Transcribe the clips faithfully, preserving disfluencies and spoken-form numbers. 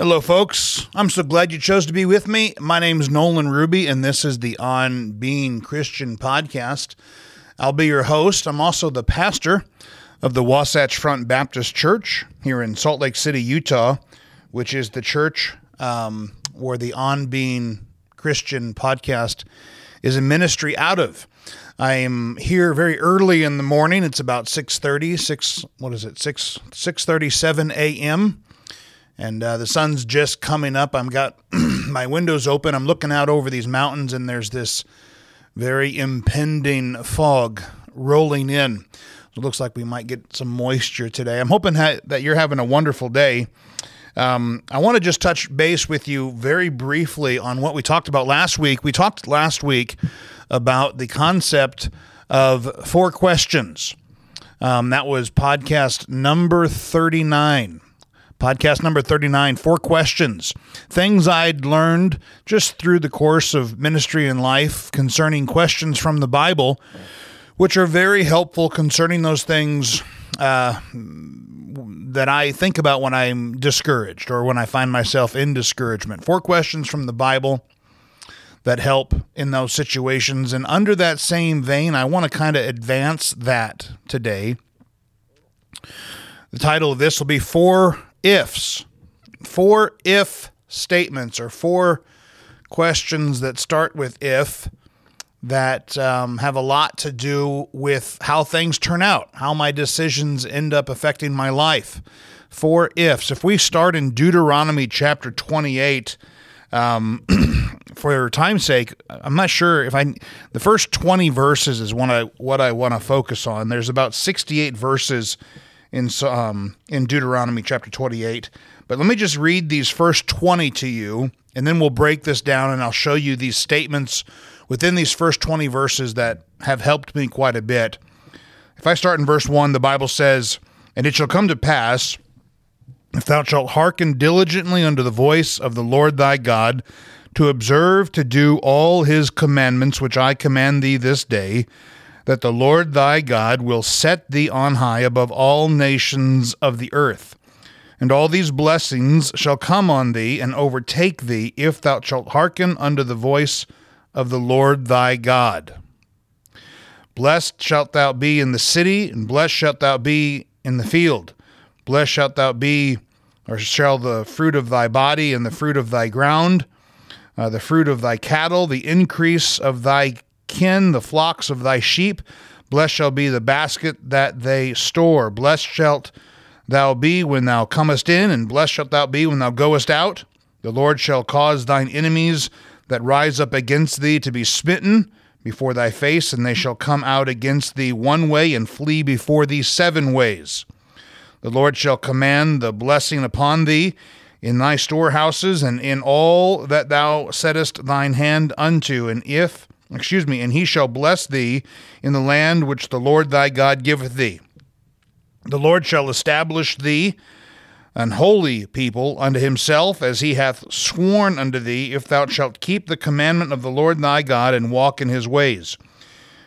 Hello, folks. I'm so glad you chose to be with me. My name is Nolan Ruby, and this is the On Being Christian Podcast. I'll be your host. I'm also the pastor of the Wasatch Front Baptist Church here in Salt Lake City, Utah, which is the church um, where the On Being Christian Podcast is a ministry out of. I am here very early in the morning. It's about six thirty, six what is it? six six thirty-seven a m And uh, the sun's just coming up. I've got my windows open. I'm looking out over these mountains, and there's this very impending fog rolling in. It looks like we might get some moisture today. I'm hoping ha- that you're having a wonderful day. Um, I want to just touch base with you very briefly on what we talked about last week. We talked last week about the concept of four questions. Um, that was podcast number thirty-nine. Podcast number thirty-nine, four questions, things I'd learned just through the course of ministry and life concerning questions from the Bible, which are very helpful concerning those things uh, that I think about when I'm discouraged or when I find myself in discouragement. Four questions from the Bible that help in those situations. And under that same vein, I want to kind of advance that today. The title of this will be Four Ifs, four if statements, or four questions that start with if that um, have a lot to do with how things turn out, how my decisions end up affecting my life. Four ifs. If we start in Deuteronomy chapter twenty-eight, um, for time's sake, I'm not sure if I, the first twenty verses is what I, what I want to focus on. There's about sixty-eight verses in um, in Deuteronomy chapter twenty-eight. But let me just read these first twenty to you, and then we'll break this down, and I'll show you these statements within these first twenty verses that have helped me quite a bit. If I start in verse one, the Bible says, "And it shall come to pass, if thou shalt hearken diligently unto the voice of the Lord thy God, to observe to do all his commandments which I command thee this day, that the Lord thy God will set thee on high above all nations of the earth. And all these blessings shall come on thee and overtake thee, if thou shalt hearken unto the voice of the Lord thy God. Blessed shalt thou be in the city, and blessed shalt thou be in the field. Blessed shalt thou be, or shall the fruit of thy body, and the fruit of thy ground, uh, the fruit of thy cattle, the increase of thy kin, the flocks of thy sheep. Blessed shall be the basket that they store. Blessed shalt thou be when thou comest in, and blessed shalt thou be when thou goest out. The Lord shall cause thine enemies that rise up against thee to be smitten before thy face, and they shall come out against thee one way, and flee before thee seven ways. The Lord shall command the blessing upon thee in thy storehouses, and in all that thou settest thine hand unto, and if Excuse me, and he shall bless thee in the land which the Lord thy God giveth thee. The Lord shall establish thee an holy people unto himself, as he hath sworn unto thee, if thou shalt keep the commandment of the Lord thy God, and walk in his ways.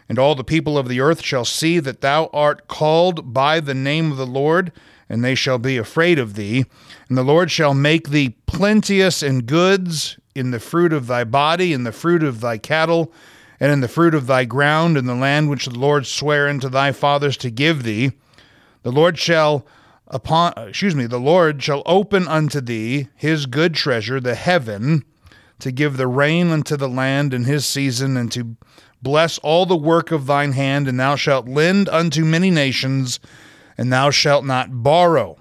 And all the people of the earth shall see that thou art called by the name of the Lord, and they shall be afraid of thee. And the Lord shall make thee plenteous in goods, in the fruit of thy body, in the fruit of thy cattle, and in the fruit of thy ground, in the land which the Lord sware unto thy fathers to give thee. The Lord shall upon excuse me, the Lord shall open unto thee his good treasure, the heaven, to give the rain unto the land in his season, and to bless all the work of thine hand, and thou shalt lend unto many nations, and thou shalt not borrow.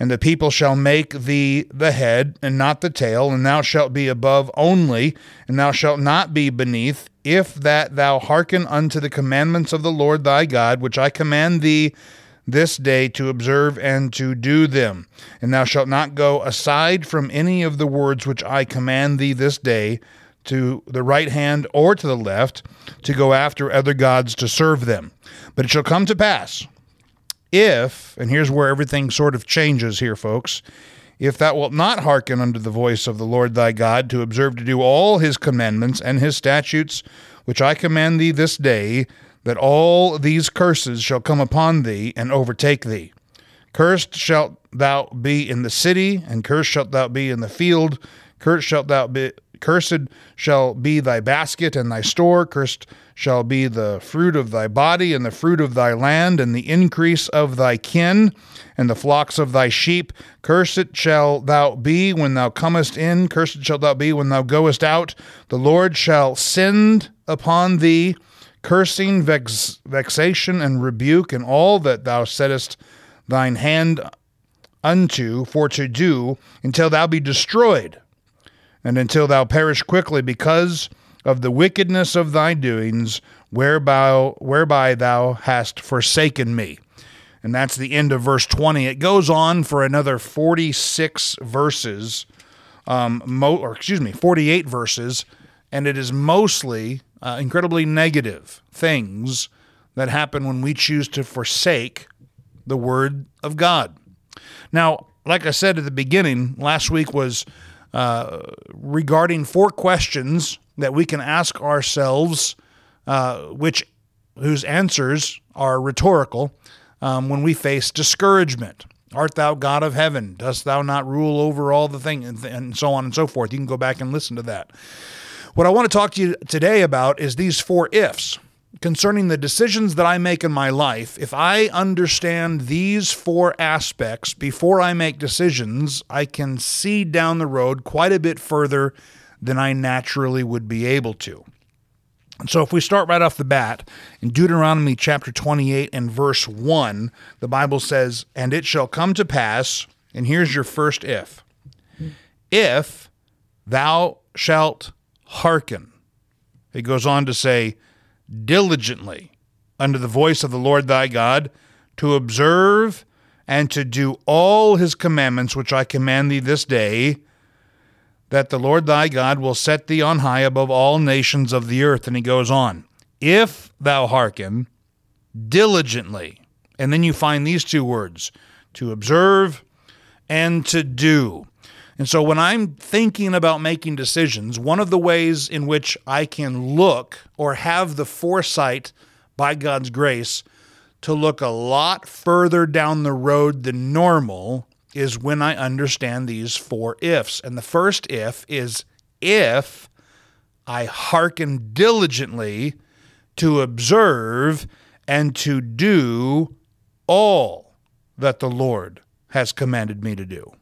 And the people shall make thee the head, and not the tail, and thou shalt be above only, and thou shalt not be beneath, if that thou hearken unto the commandments of the Lord thy God, which I command thee this day to observe and to do them. And thou shalt not go aside from any of the words which I command thee this day, to the right hand or to the left, to go after other gods to serve them. But it shall come to pass, if, and here's where everything sort of changes here, folks, if thou wilt not hearken unto the voice of the Lord thy God, to observe to do all his commandments and his statutes, which I command thee this day, that all these curses shall come upon thee and overtake thee. Cursed shalt thou be in the city, and cursed shalt thou be in the field. Cursed shalt thou be, cursed shall be thy basket and thy store. Cursed shall be the fruit of thy body, and the fruit of thy land, and the increase of thy kin, and the flocks of thy sheep. Cursed shall thou be when thou comest in. Cursed shalt thou be when thou goest out. The Lord shall send upon thee cursing, vex, vexation, and rebuke, and all that thou settest thine hand unto for to do, until thou be destroyed, and until thou perish quickly because of the wickedness of thy doings, whereby, whereby thou hast forsaken me. And that's the end of verse twenty. It goes on for another forty-six verses, um, mo- or excuse me, forty-eight verses, and it is mostly uh, incredibly negative things that happen when we choose to forsake the Word of God. Now, like I said at the beginning, last week was uh, regarding four questions that we can ask ourselves, uh, which whose answers are rhetorical, um, when we face discouragement. Art thou God of heaven? Dost thou not rule over all the things? And, th- and so on and so forth. You can go back and listen to that. What I want to talk to you today about is these four ifs concerning the decisions that I make in my life. If I understand these four aspects before I make decisions, I can see down the road quite a bit further than I naturally would be able to. And so if we start right off the bat, in Deuteronomy chapter twenty-eight and verse one, the Bible says, "And it shall come to pass," and here's your first if, "if thou shalt hearken." It goes on to say, "diligently unto the voice of the Lord thy God, to observe and to do all his commandments which I command thee this day, that the Lord thy God will set thee on high above all nations of the earth." And he goes on, "if thou hearken diligently," and then you find these two words, "to observe and to do." And so when I'm thinking about making decisions, one of the ways in which I can look or have the foresight by God's grace to look a lot further down the road than normal is when I understand these four ifs. And the first if is, if I hearken diligently to observe and to do all that the Lord has commanded me to do.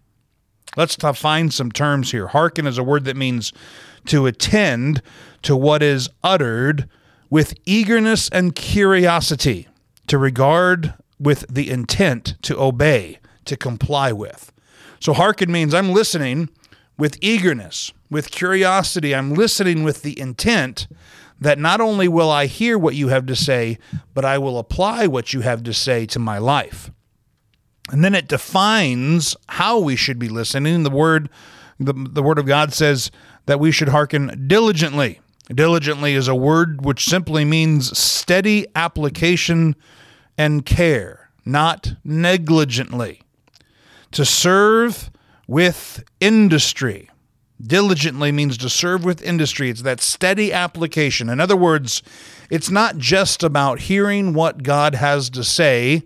Let's find some terms here. Hearken is a word that means to attend to what is uttered with eagerness and curiosity, to regard with the intent to obey, to comply with. So hearken means I'm listening with eagerness, with curiosity. I'm listening with the intent that not only will I hear what you have to say, but I will apply what you have to say to my life. And then it defines how we should be listening. The word, the, the word of God says that we should hearken diligently. Diligently is a word which simply means steady application and care, not negligently. To serve with industry. Diligently means to serve with industry. It's that steady application. In other words, it's not just about hearing what God has to say.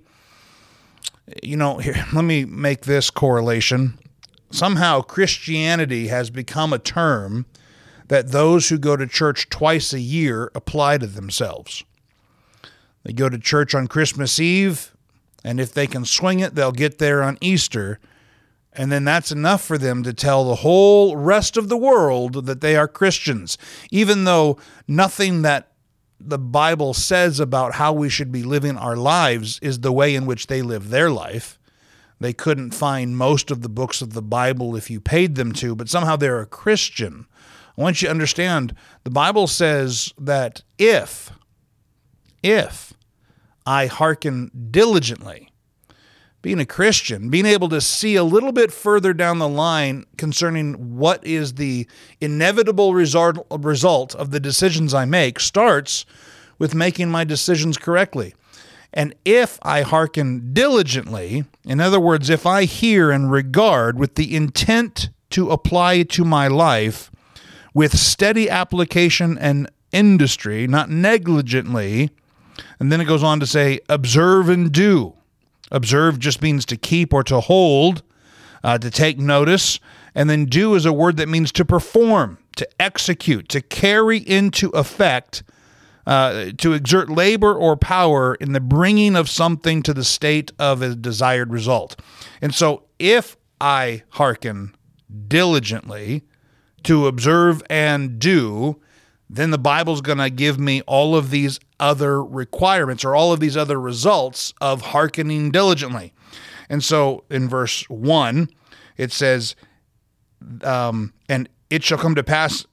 You know, here, let me make this correlation. Somehow Christianity has become a term that those who go to church twice a year apply to themselves. They go to church on Christmas Eve, and if they can swing it, they'll get there on Easter, and then that's enough for them to tell the whole rest of the world that they are Christians, even though nothing that the Bible says about how we should be living our lives is the way in which they live their life. They couldn't find most of the books of the Bible if you paid them to, but somehow they're a Christian. I want you to understand, the Bible says that if, if I hearken diligently, being a Christian, being able to see a little bit further down the line concerning what is the inevitable result of the decisions I make starts with making my decisions correctly. And if I hearken diligently, in other words, if I hear and regard with the intent to apply to my life with steady application and industry, not negligently, and then it goes on to say, observe and do. Observe just means to keep or to hold, uh, to take notice. And then do is a word that means to perform, to execute, to carry into effect, uh, to exert labor or power in the bringing of something to the state of a desired result. And so if I hearken diligently to observe and do, then the Bible's going to give me all of these other requirements or all of these other results of hearkening diligently. And so in verse one, it says, um, and it shall come to pass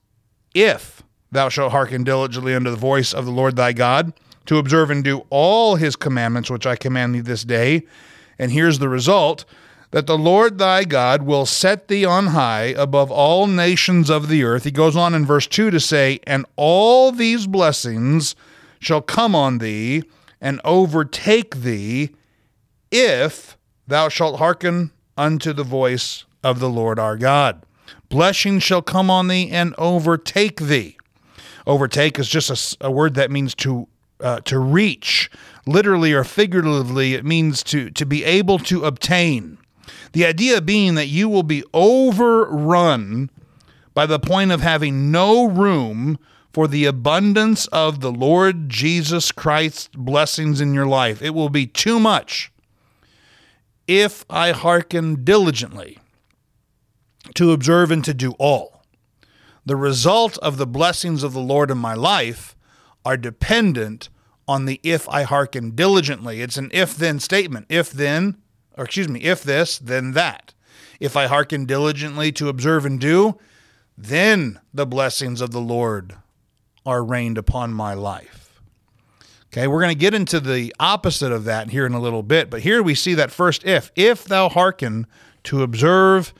if thou shalt hearken diligently unto the voice of the Lord thy God, to observe and do all his commandments, which I command thee this day. And here's the result, that the Lord thy God will set thee on high above all nations of the earth. He goes on in verse two to say, and all these blessings shall come on thee and overtake thee if thou shalt hearken unto the voice of the Lord our God. Blessings shall come on thee and overtake thee. Overtake is just a, a word that means to uh, to reach. Literally or figuratively, it means to, to be able to obtain. The idea being that you will be overrun by the point of having no room for the abundance of the Lord Jesus Christ's blessings in your life. It will be too much. If I hearken diligently to observe and to do all, the result of the blessings of the Lord in my life are dependent on the if I hearken diligently. It's an if-then statement. If then, or excuse me, if this, then that. If I hearken diligently to observe and do, then the blessings of the Lord are rained upon my life. Okay, we're going to get into the opposite of that here in a little bit, but here we see that first if, if thou hearken to observe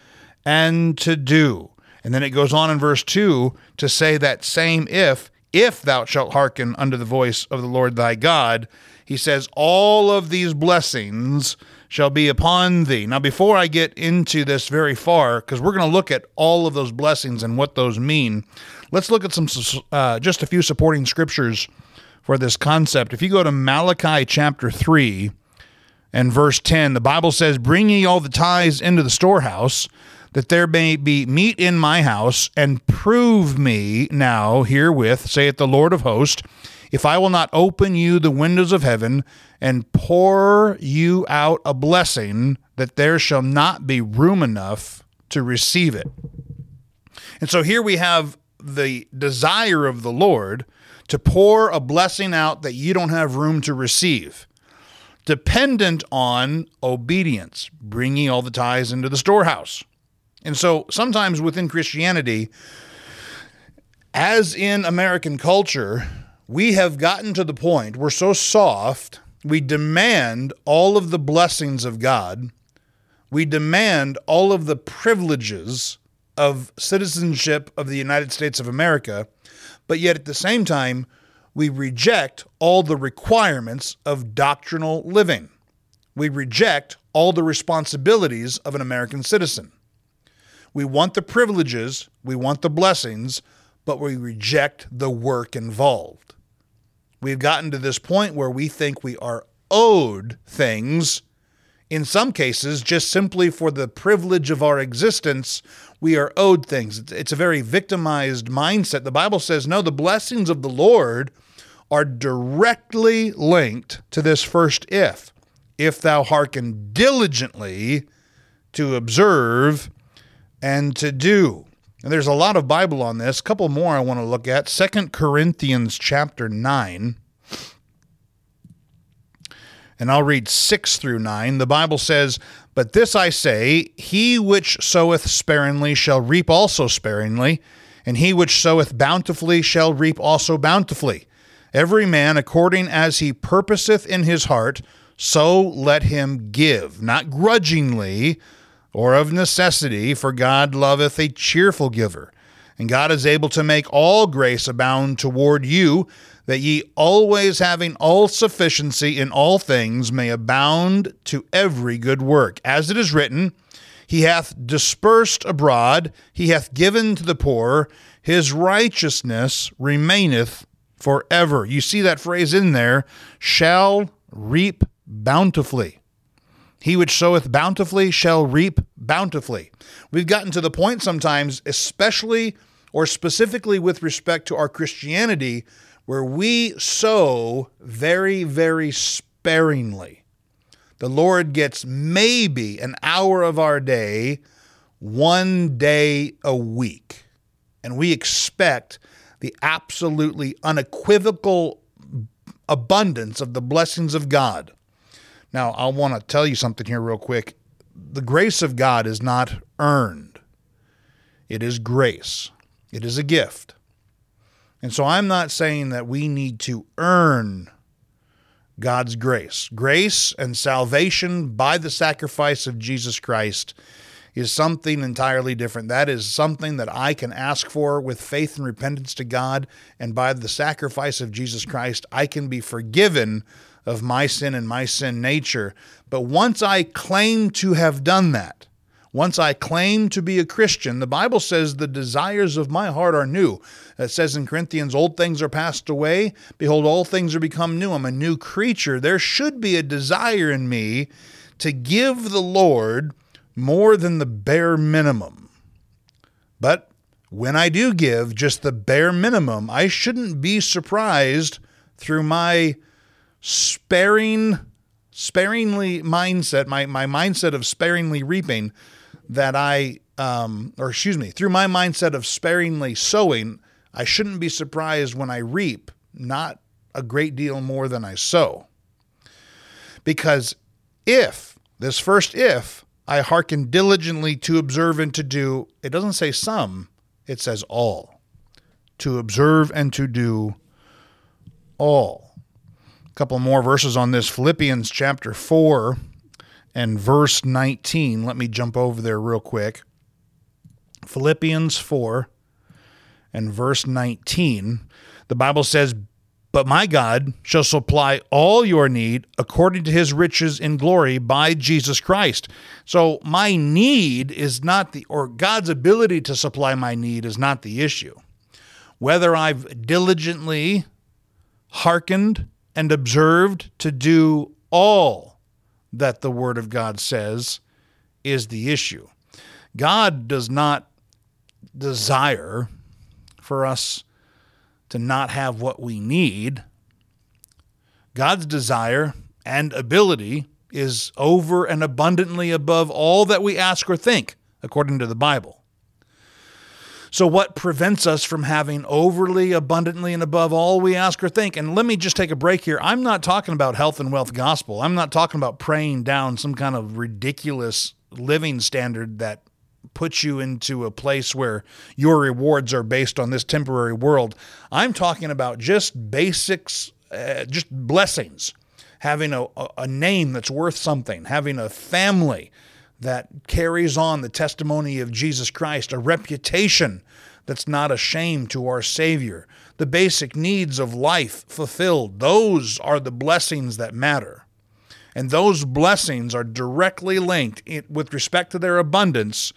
and to do. And then it goes on in verse two to say that same if, if thou shalt hearken unto the voice of the Lord thy God, he says, all of these blessings shall be upon thee. Now, before I get into this very far, because we're going to look at all of those blessings and what those mean, let's look at some uh, just a few supporting scriptures for this concept. If you go to Malachi chapter three and verse ten, the Bible says, bring ye all the tithes into the storehouse, that there may be meat in my house, and prove me now herewith, saith the Lord of hosts, if I will not open you the windows of heaven and pour you out a blessing, that there shall not be room enough to receive it. And so here we have the desire of the Lord to pour a blessing out that you don't have room to receive, dependent on obedience, bringing all the tithes into the storehouse. And so sometimes within Christianity, as in American culture, we have gotten to the point, we're so soft, we demand all of the blessings of God. We demand all of the privileges of citizenship of the United States of America, but yet at the same time, we reject all the requirements of doctrinal living. We reject all the responsibilities of an American citizen. We want the privileges, we want the blessings, but we reject the work involved. We've gotten to this point where we think we are owed things. In some cases, just simply for the privilege of our existence, we are owed things. It's a very victimized mindset. The Bible says, no, the blessings of the Lord are directly linked to this first if. If thou hearken diligently to observe and to do. And there's a lot of Bible on this. A couple more I want to look at. Second Corinthians chapter nine. And I'll read six through nine. The Bible says, but this I say, he which soweth sparingly shall reap also sparingly, and he which soweth bountifully shall reap also bountifully. Every man according as he purposeth in his heart, so let him give, not grudgingly or of necessity, for God loveth a cheerful giver. And God is able to make all grace abound toward you, that ye always having all sufficiency in all things may abound to every good work. As it is written, he hath dispersed abroad, he hath given to the poor, his righteousness remaineth forever. You see that phrase in there, shall reap bountifully. He which soweth bountifully shall reap bountifully. We've gotten to the point sometimes, especially or specifically with respect to our Christianity, where we sow very, very sparingly. The Lord gets maybe an hour of our day, one day a week. And we expect the absolutely unequivocal abundance of the blessings of God. Now, I want to tell you something here real quick. The grace of God is not earned. It is grace. It is a gift. And so I'm not saying that we need to earn God's grace. Grace and salvation by the sacrifice of Jesus Christ is something entirely different. That is something that I can ask for with faith and repentance to God, and by the sacrifice of Jesus Christ, I can be forgiven of my sin and my sin nature. But once I claim to have done that, once I claim to be a Christian, the Bible says the desires of my heart are new. It says in Corinthians, old things are passed away. Behold, all things are become new. I'm a new creature. There should be a desire in me to give the Lord more than the bare minimum. But when I do give just the bare minimum, I shouldn't be surprised through my sparing, sparingly mindset, my, my mindset of sparingly reaping that I, um, or excuse me, through my mindset of sparingly sowing, I shouldn't be surprised when I reap not a great deal more than I sow. Because if, this first if, I hearken diligently to observe and to do, it doesn't say some, it says all. To observe and to do all. Couple more verses on this. Philippians chapter four and verse nineteen. Let me jump over there real quick. Philippians four and verse nineteen. The Bible says, "But my God shall supply all your need according to his riches in glory by Jesus Christ." So my need is not the, or God's ability to supply my need is not the issue. Whether I've diligently hearkened and observed to do all that the Word of God says is the issue. God does not desire for us to not have what we need. God's desire and ability is over and abundantly above all that we ask or think, according to the Bible. So what prevents us from having overly, abundantly, and above all we ask or think? And let me just take a break here. I'm not talking about health and wealth gospel. I'm not talking about praying down some kind of ridiculous living standard that puts you into a place where your rewards are based on this temporary world. I'm talking about just basics, uh, just blessings, having a, a name that's worth something, having a family that carries on the testimony of Jesus Christ, a reputation that's not a shame to our Savior, the basic needs of life fulfilled. Those are the blessings that matter. And those blessings are directly linked it, with respect to their abundance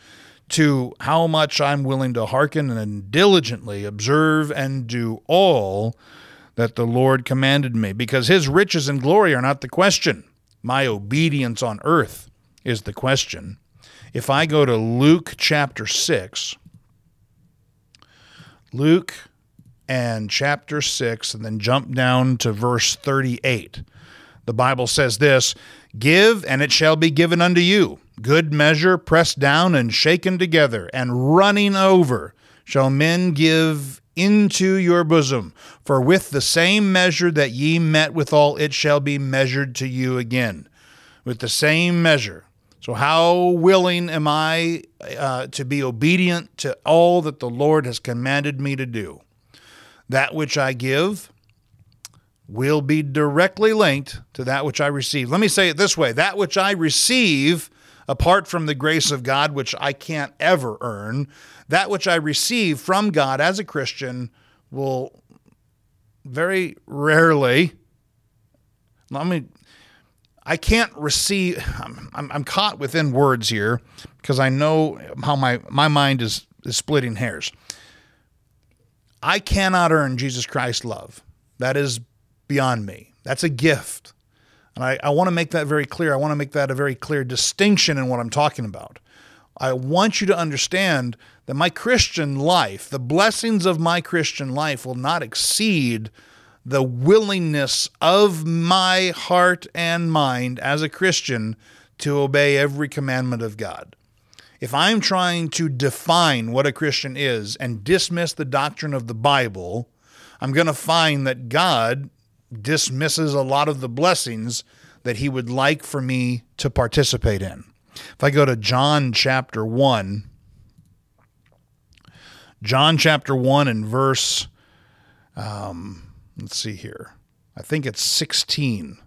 to how much I'm willing to hearken and diligently observe and do all that the Lord commanded me. Because his riches and glory are not the question. My obedience on earth is the question. If I go to Luke chapter six, Luke and chapter six, and then jump down to verse thirty-eight, the Bible says this, "Give, and it shall be given unto you. Good measure, pressed down and shaken together, and running over, shall men give into your bosom. For with the same measure that ye met withal, it shall be measured to you again." With the same measure. So how willing am I uh, to be obedient to all that the Lord has commanded me to do? That which I give will be directly linked to that which I receive. Let me say it this way. That which I receive, apart from the grace of God, which I can't ever earn, that which I receive from God as a Christian will very rarely, let me... I can't receive, I'm, I'm caught within words here because I know how my, my mind is, is splitting hairs. I cannot earn Jesus Christ's love. That is beyond me. That's a gift. And I, I want to make that very clear. I want to make that a very clear distinction in what I'm talking about. I want you to understand that my Christian life, the blessings of my Christian life, will not exceed the willingness of my heart and mind as a Christian to obey every commandment of God. If I'm trying to define what a Christian is and dismiss the doctrine of the Bible, I'm going to find that God dismisses a lot of the blessings that he would like for me to participate in. If I go to John chapter one, John chapter one and verse, um, let's see here, I think it's sixteen.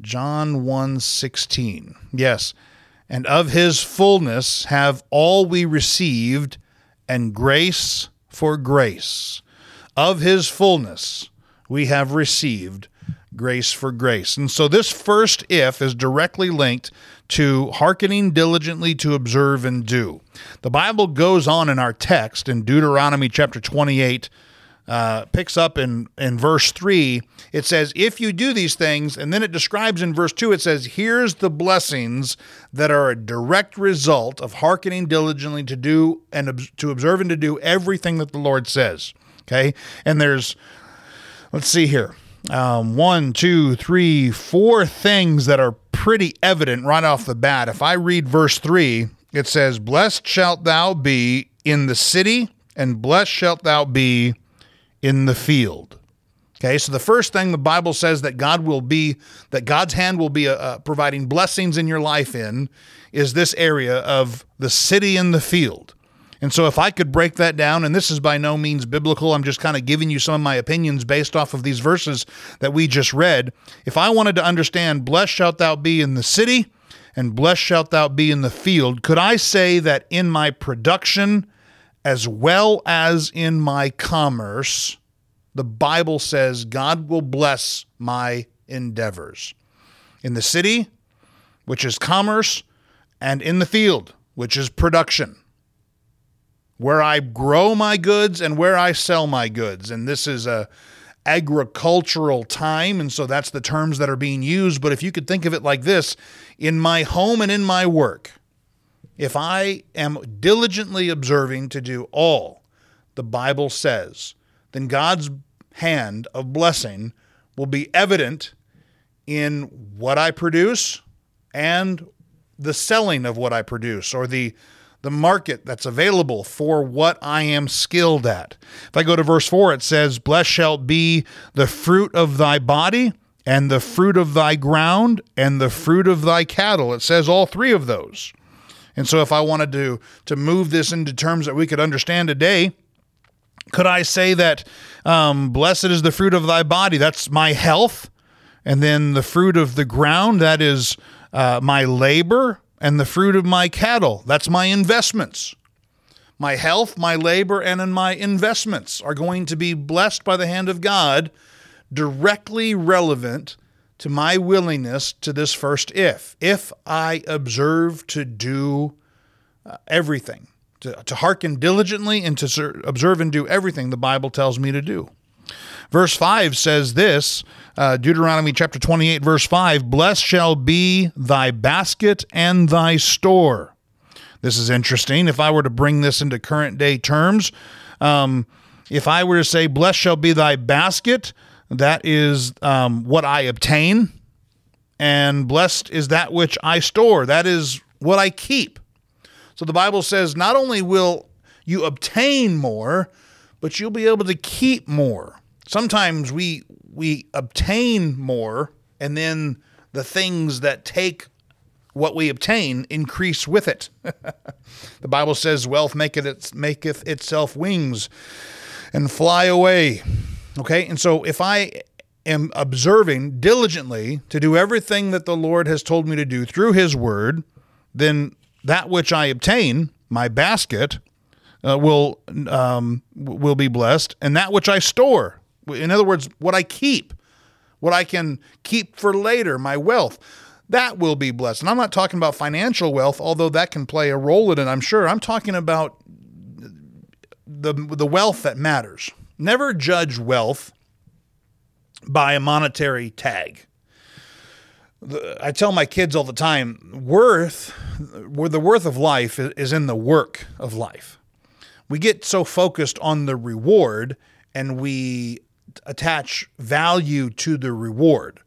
John one sixteen. Yes. And of his fullness have all we received, and grace for grace. Of his fullness we have received grace for grace. And so this first if is directly linked to hearkening diligently to observe and do. The Bible goes on in our text in Deuteronomy chapter twenty-eight, Uh, picks up in, in verse three, it says, if you do these things, and then it describes in verse two, it says, here's the blessings that are a direct result of hearkening diligently to do and ob- to observe and to do everything that the Lord says, okay? And there's, let's see here, um, one, two, three, four things that are pretty evident right off the bat. If I read verse three, it says, blessed shalt thou be in the city, and blessed shalt thou be in the field. Okay, so the first thing the Bible says that God will be, that God's hand will be uh, providing blessings in your life in, is this area of the city and the field. And so if I could break that down, and this is by no means biblical, I'm just kind of giving you some of my opinions based off of these verses that we just read. If I wanted to understand, blessed shalt thou be in the city, and blessed shalt thou be in the field, could I say that in my production, as well as in my commerce, the Bible says God will bless my endeavors? In the city, which is commerce, and in the field, which is production, where I grow my goods and where I sell my goods. And this is a agricultural time, and so that's the terms that are being used. But if you could think of it like this, in my home and in my work, if I am diligently observing to do all the Bible says, then God's hand of blessing will be evident in what I produce and the selling of what I produce, or the, the market that's available for what I am skilled at. If I go to verse four, it says, blessed shall be the fruit of thy body, and the fruit of thy ground, and the fruit of thy cattle. It says all three of those. And so if I wanted to to move this into terms that we could understand today, could I say that um, blessed is the fruit of thy body? That's my health. And then the fruit of the ground, that is uh, my labor. And the fruit of my cattle, that's my investments. My health, my labor, and in my investments are going to be blessed by the hand of God, directly relevant to my willingness to this first if. If I observe to do uh, everything, to, to hearken diligently and to ser- observe and do everything the Bible tells me to do. Verse five says this, uh, Deuteronomy chapter twenty-eight, verse five, blessed shall be thy basket and thy store. This is interesting. If I were to bring this into current day terms, um, if I were to say, blessed shall be thy basket, that is um, what I obtain, and blessed is that which I store. That is what I keep. So the Bible says not only will you obtain more, but you'll be able to keep more. Sometimes we we obtain more, and then the things that take what we obtain increase with it. The Bible says wealth maketh, it, maketh itself wings and fly away. Okay, and so if I am observing diligently to do everything that the Lord has told me to do through his word, then that which I obtain, my basket, uh, will um, will be blessed, and that which I store, in other words, what I keep, what I can keep for later, my wealth, that will be blessed. And I'm not talking about financial wealth, although that can play a role in it, I'm sure. I'm talking about the the wealth that matters. Never judge wealth by a monetary tag. I tell my kids all the time, worth, the worth of life is in the work of life. We get so focused on the reward and we attach value to the reward.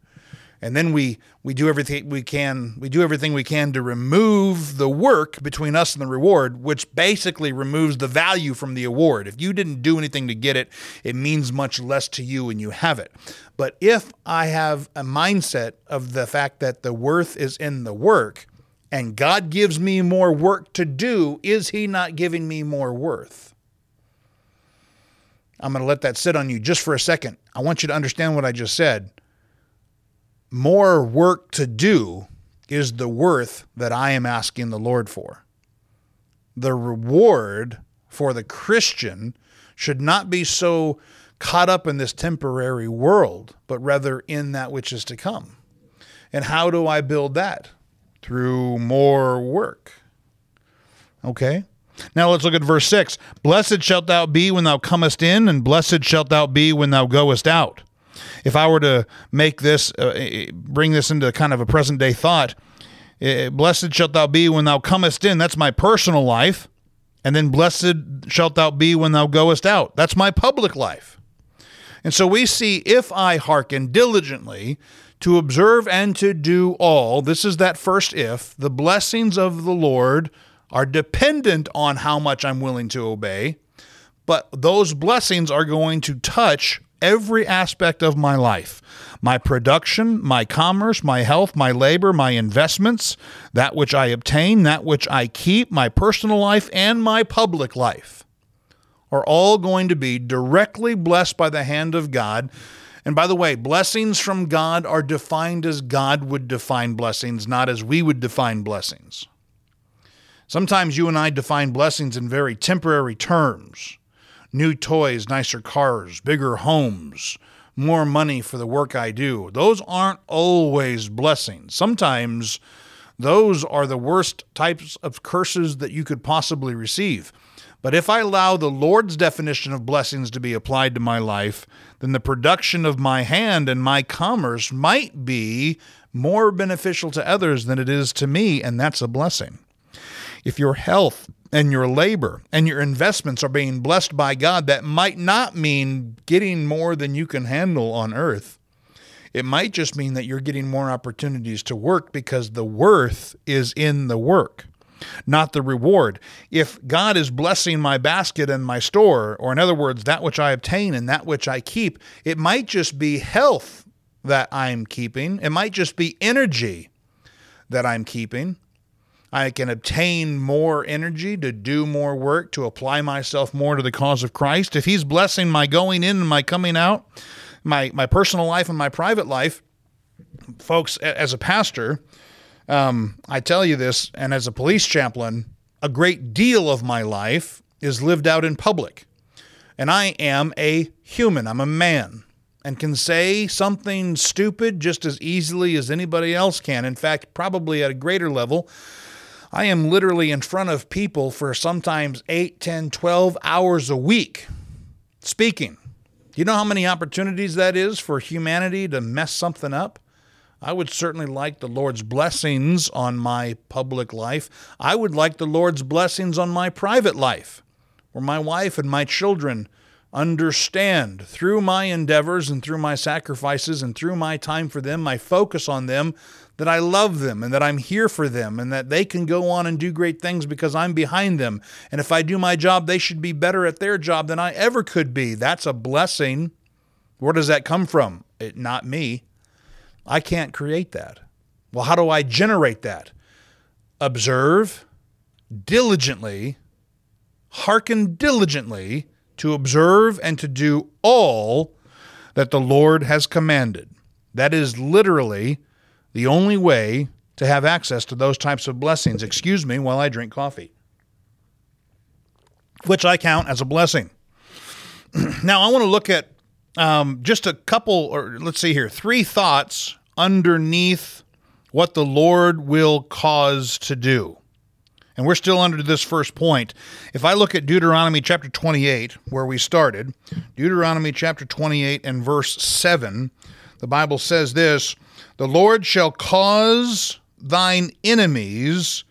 And then we, we do everything we can, we do everything we can to remove the work between us and the reward, which basically removes the value from the award. If you didn't do anything to get it, it means much less to you when you have it. But if I have a mindset of the fact that the worth is in the work and God gives me more work to do, is he not giving me more worth? I'm going to let that sit on you just for a second. I want you to understand what I just said. More work to do is the worth that I am asking the Lord for. The reward for the Christian should not be so caught up in this temporary world, but rather in that which is to come. And how do I build that? Through more work. Okay. Now let's look at verse six. Blessed shalt thou be when thou comest in, and blessed shalt thou be when thou goest out. If I were to make this, uh, bring this into kind of a present day thought, blessed shalt thou be when thou comest in. That's my personal life. And then blessed shalt thou be when thou goest out. That's my public life. And so we see, if I hearken diligently to observe and to do all, this is that first if, the blessings of the Lord are dependent on how much I'm willing to obey, but those blessings are going to touch every aspect of my life, my production, my commerce, my health, my labor, my investments, that which I obtain, that which I keep, my personal life, and my public life are all going to be directly blessed by the hand of God. And by the way, blessings from God are defined as God would define blessings, not as we would define blessings. Sometimes you and I define blessings in very temporary terms. New toys, nicer cars, bigger homes, more money for the work I do. Those aren't always blessings. Sometimes those are the worst types of curses that you could possibly receive. But if I allow the Lord's definition of blessings to be applied to my life, then the production of my hand and my commerce might be more beneficial to others than it is to me, and that's a blessing. If your health and your labor and your investments are being blessed by God, that might not mean getting more than you can handle on earth. It might just mean that you're getting more opportunities to work because the worth is in the work, not the reward. If God is blessing my basket and my store, or in other words, that which I obtain and that which I keep, it might just be health that I'm keeping. It might just be energy that I'm keeping. I can obtain more energy to do more work, to apply myself more to the cause of Christ. If he's blessing my going in and my coming out, my, my personal life and my private life, folks, as a pastor, um, I tell you this, and as a police chaplain, a great deal of my life is lived out in public. And I am a human. I'm a man, and can say something stupid just as easily as anybody else can. In fact, probably at a greater level. I am literally in front of people for sometimes eight, ten, twelve hours a week speaking. You know how many opportunities that is for humanity to mess something up? I would certainly like the Lord's blessings on my public life. I would like the Lord's blessings on my private life, where my wife and my children understand through my endeavors and through my sacrifices and through my time for them, my focus on them, that I love them and that I'm here for them and that they can go on and do great things because I'm behind them. And if I do my job, they should be better at their job than I ever could be. That's a blessing. Where does that come from? It, not me. I can't create that. Well, how do I generate that? Observe diligently, hearken diligently to observe and to do all that the Lord has commanded. That is literally the only way to have access to those types of blessings. Excuse me while I drink coffee, which I count as a blessing. Now, I want to look at um, just a couple, or let's see here, three thoughts underneath what the Lord will cause to do. And we're still under this first point. If I look at Deuteronomy chapter twenty-eight, where we started, Deuteronomy chapter twenty-eight and verse seven, The Bible says this, "The Lord shall cause thine enemies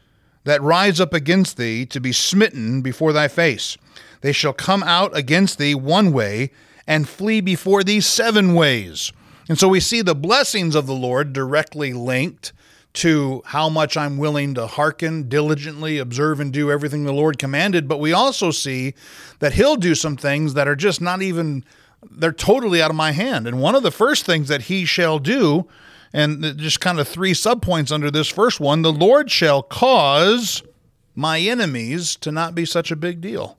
that rise up against thee to be smitten before thy face. They shall come out against thee one way and flee before thee seven ways." And so we see the blessings of the Lord directly linked to how much I'm willing to hearken, diligently observe, and do everything the Lord commanded. But we also see that he'll do some things that are just not even, they're totally out of my hand. And one of the first things that he shall do, and just kind of three subpoints under this first one, the Lord shall cause my enemies to not be such a big deal.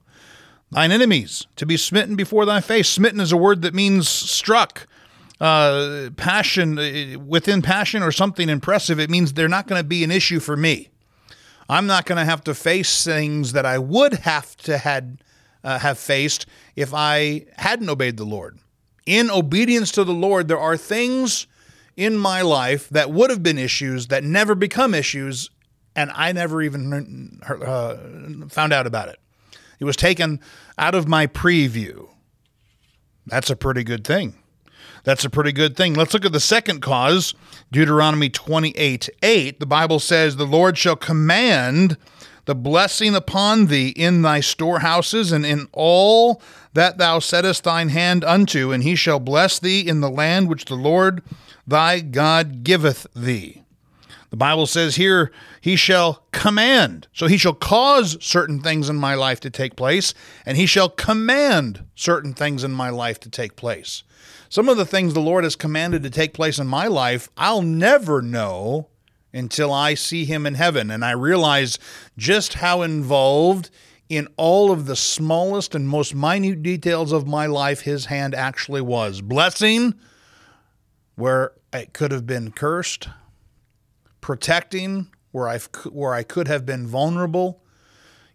Thine enemies to be smitten before thy face. Smitten is a word that means struck. Uh, passion, within passion or something impressive, it means they're not going to be an issue for me. I'm not going to have to face things that I would have to had, uh, have faced if I hadn't obeyed the Lord. In obedience to the Lord, there are things in my life that would have been issues that never become issues, and I never even uh, found out about it. It was taken out of my preview. That's a pretty good thing. That's a pretty good thing. Let's look at the second cause, Deuteronomy twenty-eight eight. The Bible says, "The Lord shall command the blessing upon thee in thy storehouses and in all that thou settest thine hand unto, and he shall bless thee in the land which the Lord thy God giveth thee." The Bible says here, he shall command. So he shall cause certain things in my life to take place, and he shall command certain things in my life to take place. Some of the things the Lord has commanded to take place in my life, I'll never know until I see him in heaven. And I realize just how involved in all of the smallest and most minute details of my life his hand actually was. Blessing where it could have been cursed, protecting where I where I could have been vulnerable.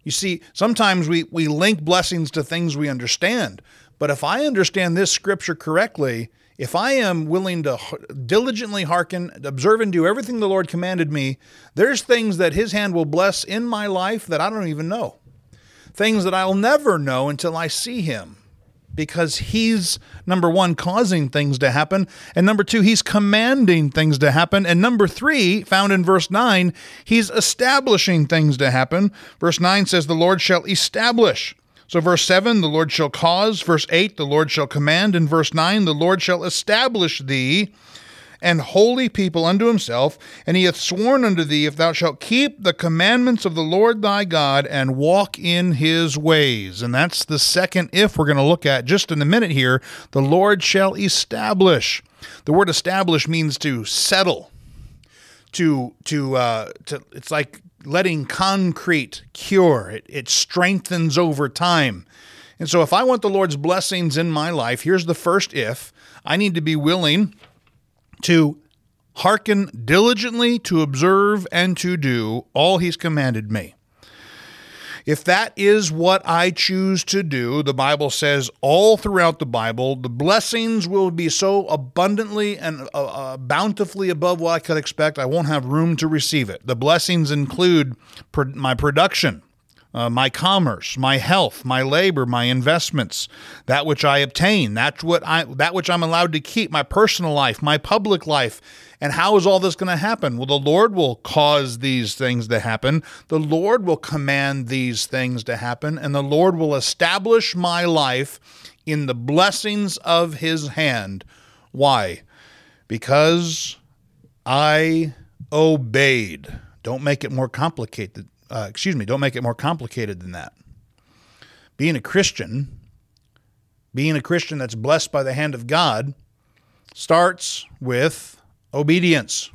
You see, sometimes we, we link blessings to things we understand. But if I understand this scripture correctly, if I am willing to diligently hearken, observe, and do everything the Lord commanded me, there's things that his hand will bless in my life that I don't even know. Things that I'll never know until I see him. Because he's, number one, causing things to happen. And number two, he's commanding things to happen. And number three, found in verse nine, he's establishing things to happen. Verse nine says, "The Lord shall establish." So verse seven, the Lord shall cause. Verse eight, the Lord shall command. And verse nine, the Lord shall establish thee an holy people unto himself. And he hath sworn unto thee, if thou shalt keep the commandments of the Lord thy God and walk in his ways. And that's the second if we're going to look at just in a minute here. The Lord shall establish. The word establish means to settle. To, to, uh, to, it's like letting concrete cure. It, it strengthens over time. And so if I want the Lord's blessings in my life, here's the first if. I need to be willing to hearken diligently, to observe, and to do all he's commanded me. If that is what I choose to do, the Bible says all throughout the Bible, the blessings will be so abundantly and uh, uh, bountifully above what I could expect, I won't have room to receive it. The blessings include pr- my production, uh, my commerce, my health, my labor, my investments, that which I obtain, that's what I, that which I'm allowed to keep, my personal life, my public life. And how is all this going to happen? Well, the Lord will cause these things to happen. The Lord will command these things to happen. And the Lord will establish my life in the blessings of his hand. Why? Because I obeyed. Don't make it more complicated. Uh, excuse me, don't make it more complicated than that. Being a Christian, being a Christian that's blessed by the hand of God starts with obedience.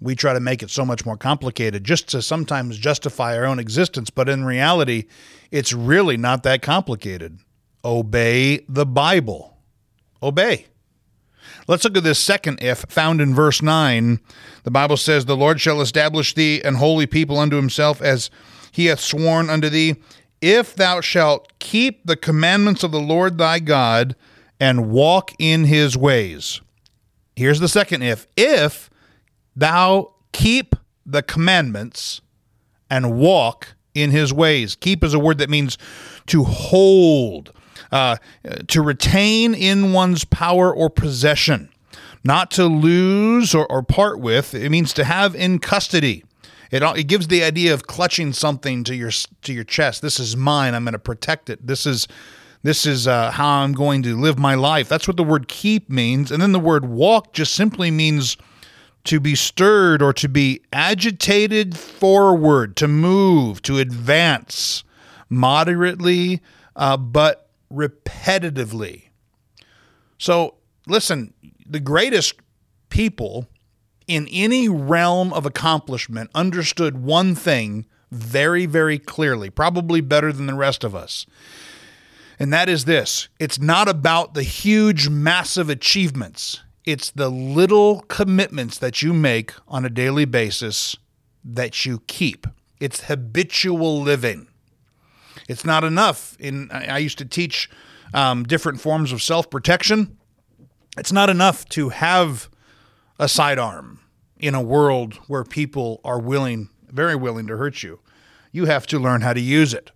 We try to make it so much more complicated just to sometimes justify our own existence, but in reality, it's really not that complicated. Obey the Bible. Obey. Let's look at this second if found in verse nine. The Bible says, "The Lord shall establish thee an holy people unto himself as he hath sworn unto thee, if thou shalt keep the commandments of the Lord thy God and walk in his ways." Here's the second if. If thou keep the commandments and walk in his ways. Keep is a word that means to hold, Uh, to retain in one's power or possession, not to lose or, or part with. It means to have in custody. It it gives the idea of clutching something to your to your chest. This is mine. I'm going to protect it. This is this is uh, how I'm going to live my life. That's what the word keep means. And then the word walk just simply means to be stirred or to be agitated forward, to move, to advance moderately, uh, but repetitively. So listen, the greatest people in any realm of accomplishment understood one thing very, very clearly, probably better than the rest of us. And that is this: it's not about the huge, massive achievements. It's the little commitments that you make on a daily basis that you keep. It's habitual living. It's not enough. In I used to teach um, different forms of self-protection. It's not enough to have a sidearm in a world where people are willing, very willing to hurt you. You have to learn how to use it.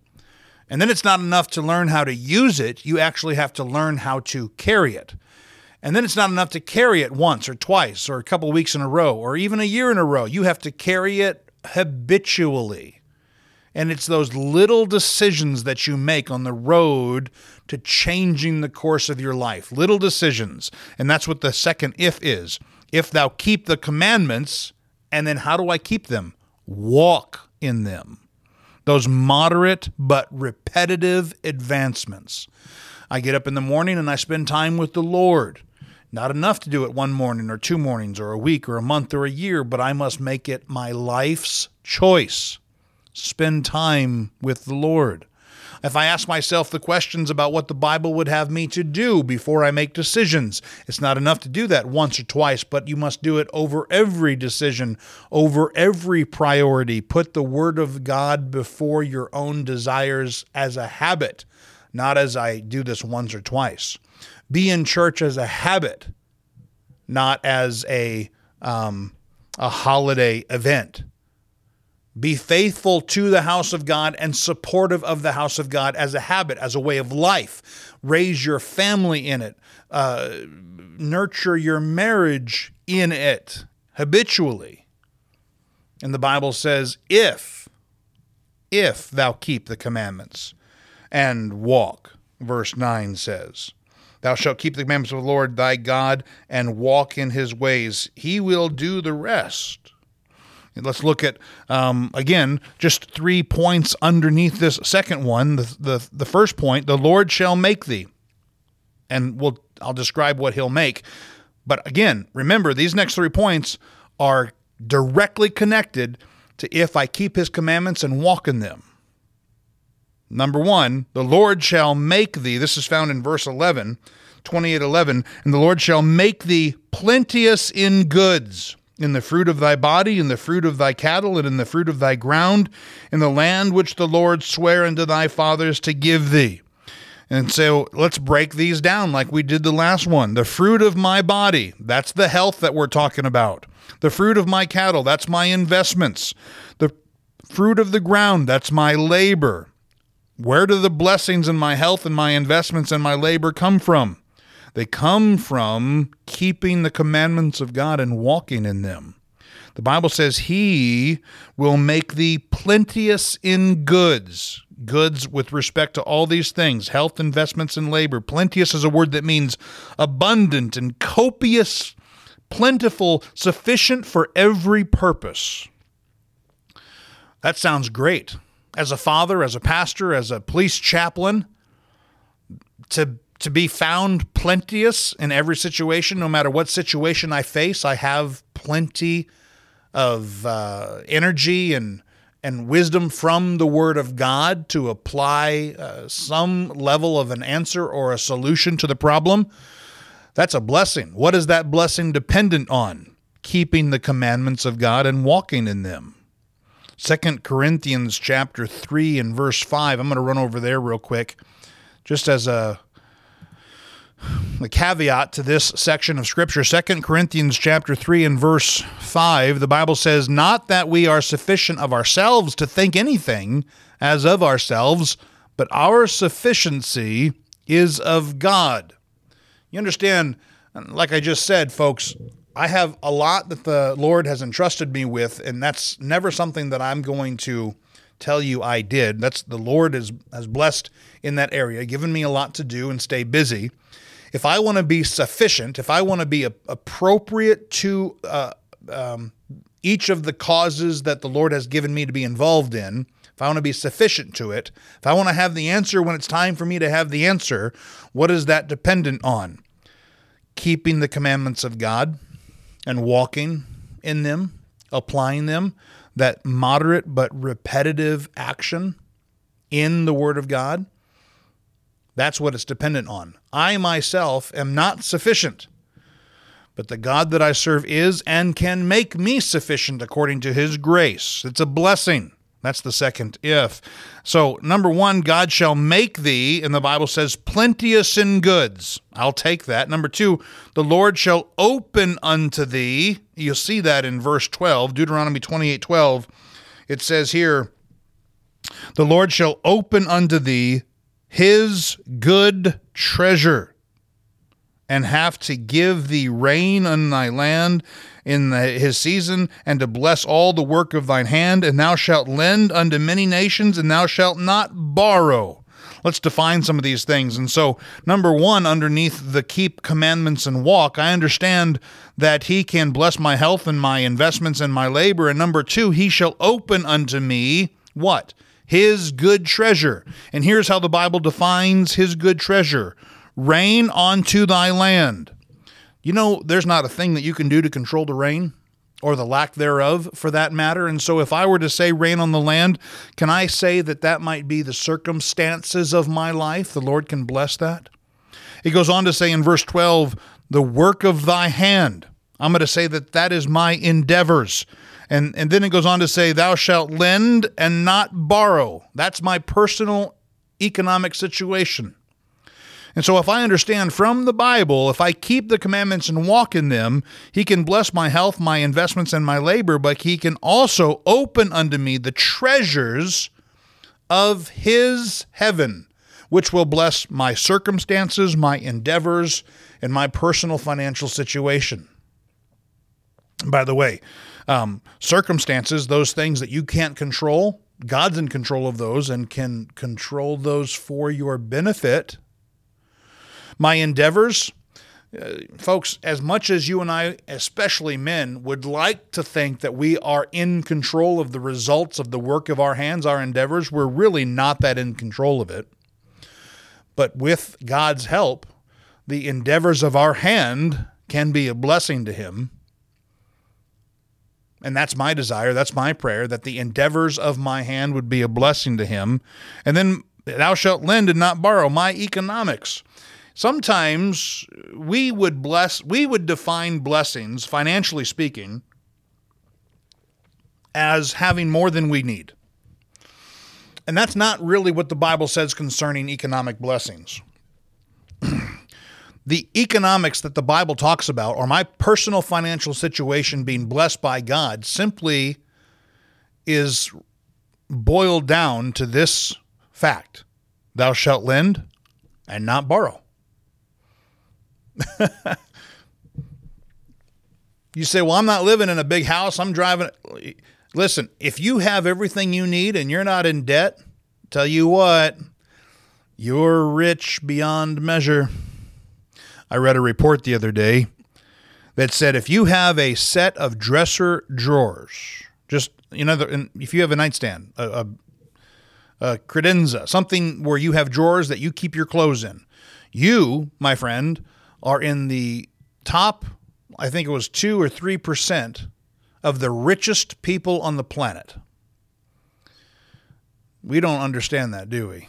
And then it's not enough to learn how to use it. You actually have to learn how to carry it. And then it's not enough to carry it once or twice or a couple of weeks in a row or even a year in a row. You have to carry it habitually. And it's those little decisions that you make on the road to changing the course of your life. Little decisions. And that's what the second if is. If thou keep the commandments, and then how do I keep them? Walk in them. Those moderate but repetitive advancements. I get up in the morning and I spend time with the Lord. Not enough to do it one morning or two mornings or a week or a month or a year, but I must make it my life's choice. Spend time with the Lord. If I ask myself the questions about what the Bible would have me to do before I make decisions, it's not enough to do that once or twice, but you must do it over every decision, over every priority. Put the Word of God before your own desires as a habit, not as I do this once or twice. Be in church as a habit, not as a um, a holiday event. Be faithful to the house of God and supportive of the house of God as a habit, as a way of life. Raise your family in it. Uh, nurture your marriage in it habitually. And the Bible says, if, if thou keep the commandments and walk, verse nine says, thou shalt keep the commandments of the Lord thy God and walk in his ways. He will do the rest. Let's look at, um, again, just three points underneath this second one. The, the the first point, the Lord shall make thee. And we'll I'll describe what he'll make. But again, remember, these next three points are directly connected to if I keep his commandments and walk in them. Number one, the Lord shall make thee. This is found in verse eleven, twenty-eight eleven. And the Lord shall make thee plenteous in goods, in the fruit of thy body, in the fruit of thy cattle, and in the fruit of thy ground, in the land which the Lord sware unto thy fathers to give thee. And so let's break these down like we did the last one. The fruit of my body, that's the health that we're talking about. The fruit of my cattle, that's my investments. The fruit of the ground, that's my labor. Where do the blessings in my health and my investments and my labor come from? They come from keeping the commandments of God and walking in them. The Bible says he will make thee plenteous in goods, goods with respect to all these things, health, investments, and labor. Plenteous is a word that means abundant and copious, plentiful, sufficient for every purpose. That sounds great. As a father, as a pastor, as a police chaplain, to To be found plenteous in every situation, no matter what situation I face, I have plenty of uh, energy and and wisdom from the Word of God to apply uh, some level of an answer or a solution to the problem. That's a blessing. What is that blessing dependent on? Keeping the commandments of God and walking in them. Second Corinthians chapter three and verse five. I'm going to run over there real quick, just as a The caveat to this section of Scripture, Second Corinthians chapter three and verse five, the Bible says, not that we are sufficient of ourselves to think anything as of ourselves, but our sufficiency is of God. You understand, like I just said, folks, I have a lot that the Lord has entrusted me with, and that's never something that I'm going to tell you I did. That's the Lord is, has blessed in that area, given me a lot to do and stay busy. If I want to be sufficient, if I want to be a, appropriate to uh, um, each of the causes that the Lord has given me to be involved in, if I want to be sufficient to it, if I want to have the answer when it's time for me to have the answer, what is that dependent on? Keeping the commandments of God and walking in them, applying them, that moderate but repetitive action in the Word of God. That's what it's dependent on. I myself am not sufficient, but the God that I serve is and can make me sufficient according to His grace. It's a blessing. That's the second if. So number one, God shall make thee, and the Bible says, plenteous in goods. I'll take that. Number two, the Lord shall open unto thee. You'll see that in verse twelve, Deuteronomy twenty-eight, twelve. It says here, the Lord shall open unto thee His good treasure, and have to give thee rain on thy land in the, his season, and to bless all the work of thine hand. And thou shalt lend unto many nations, and thou shalt not borrow. Let's define some of these things. And so, number one, underneath the keep commandments and walk, I understand that He can bless my health and my investments and my labor. And number two, He shall open unto me what? His good treasure. And here's how the Bible defines His good treasure. Rain onto thy land. You know, there's not a thing that you can do to control the rain or the lack thereof for that matter. And so if I were to say rain on the land, can I say that that might be the circumstances of my life? The Lord can bless that. It goes on to say in verse twelve, the work of thy hand. I'm going to say that that is my endeavors. And and then it goes on to say, thou shalt lend and not borrow. That's my personal economic situation. And so if I understand from the Bible, if I keep the commandments and walk in them, He can bless my health, my investments, and my labor, but He can also open unto me the treasures of His heaven, which will bless my circumstances, my endeavors, and my personal financial situation. By the way, Um, circumstances, those things that you can't control, God's in control of those and can control those for your benefit. My endeavors, uh, folks, as much as you and I, especially men, would like to think that we are in control of the results of the work of our hands, our endeavors, we're really not that in control of it. But with God's help, the endeavors of our hand can be a blessing to Him. And that's my desire, that's my prayer, that the endeavors of my hand would be a blessing to Him. And then thou shalt lend and not borrow, my economics. Sometimes we would bless, we would define blessings, financially speaking, as having more than we need. And that's not really what the Bible says concerning economic blessings. The economics that the Bible talks about or my personal financial situation being blessed by God simply is boiled down to this fact. Thou shalt lend and not borrow. You say, well, I'm not living in a big house. I'm driving. Listen, if you have everything you need and you're not in debt, tell you what, you're rich beyond measure. I read a report the other day that said if you have a set of dresser drawers, just, you know, if you have a nightstand, a, a, a credenza, something where you have drawers that you keep your clothes in, you, my friend, are in the top, I think it was two or three percent of the richest people on the planet. We don't understand that, do we?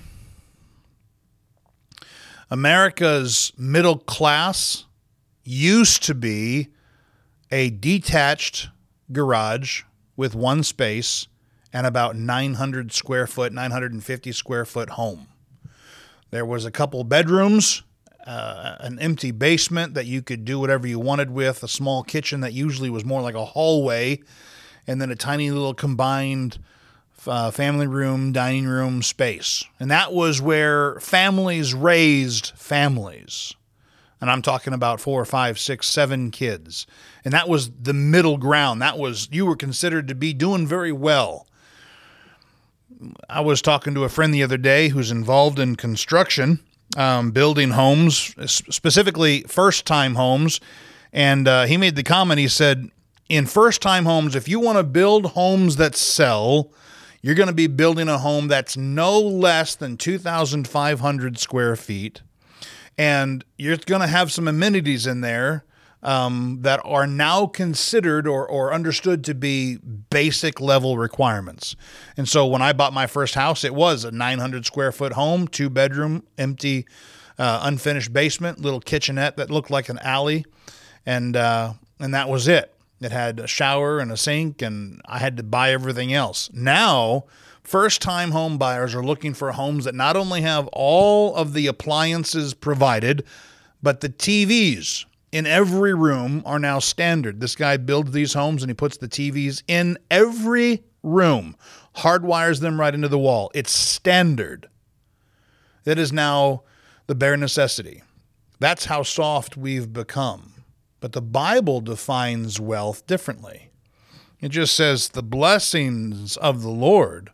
America's middle class used to be a detached garage with one space and about nine hundred square foot, nine hundred fifty square foot home. There was a couple bedrooms, uh, an empty basement that you could do whatever you wanted with, a small kitchen that usually was more like a hallway, and then a tiny little combined uh, family room, dining room space. And that was where families raised families. And I'm talking about four, five, six, seven kids. And that was the middle ground. That was, you were considered to be doing very well. I was talking to a friend the other day who's involved in construction, um, building homes, specifically first-time homes. And uh, he made the comment, he said, in first-time homes, if you want to build homes that sell, you're going to be building a home that's no less than two thousand five hundred square feet. And you're going to have some amenities in there um, that are now considered or, or understood to be basic level requirements. And so when I bought my first house, it was a nine hundred square foot home, two bedroom, empty, uh, unfinished basement, little kitchenette that looked like an alley. And, uh, and that was it. It had a shower and a sink, and I had to buy everything else. Now, first-time home buyers are looking for homes that not only have all of the appliances provided, but the T Vs in every room are now standard. This guy builds these homes and he puts the T Vs in every room, hardwires them right into the wall. It's standard. That is now the bare necessity. That's how soft we've become. But the Bible defines wealth differently. It just says the blessings of the Lord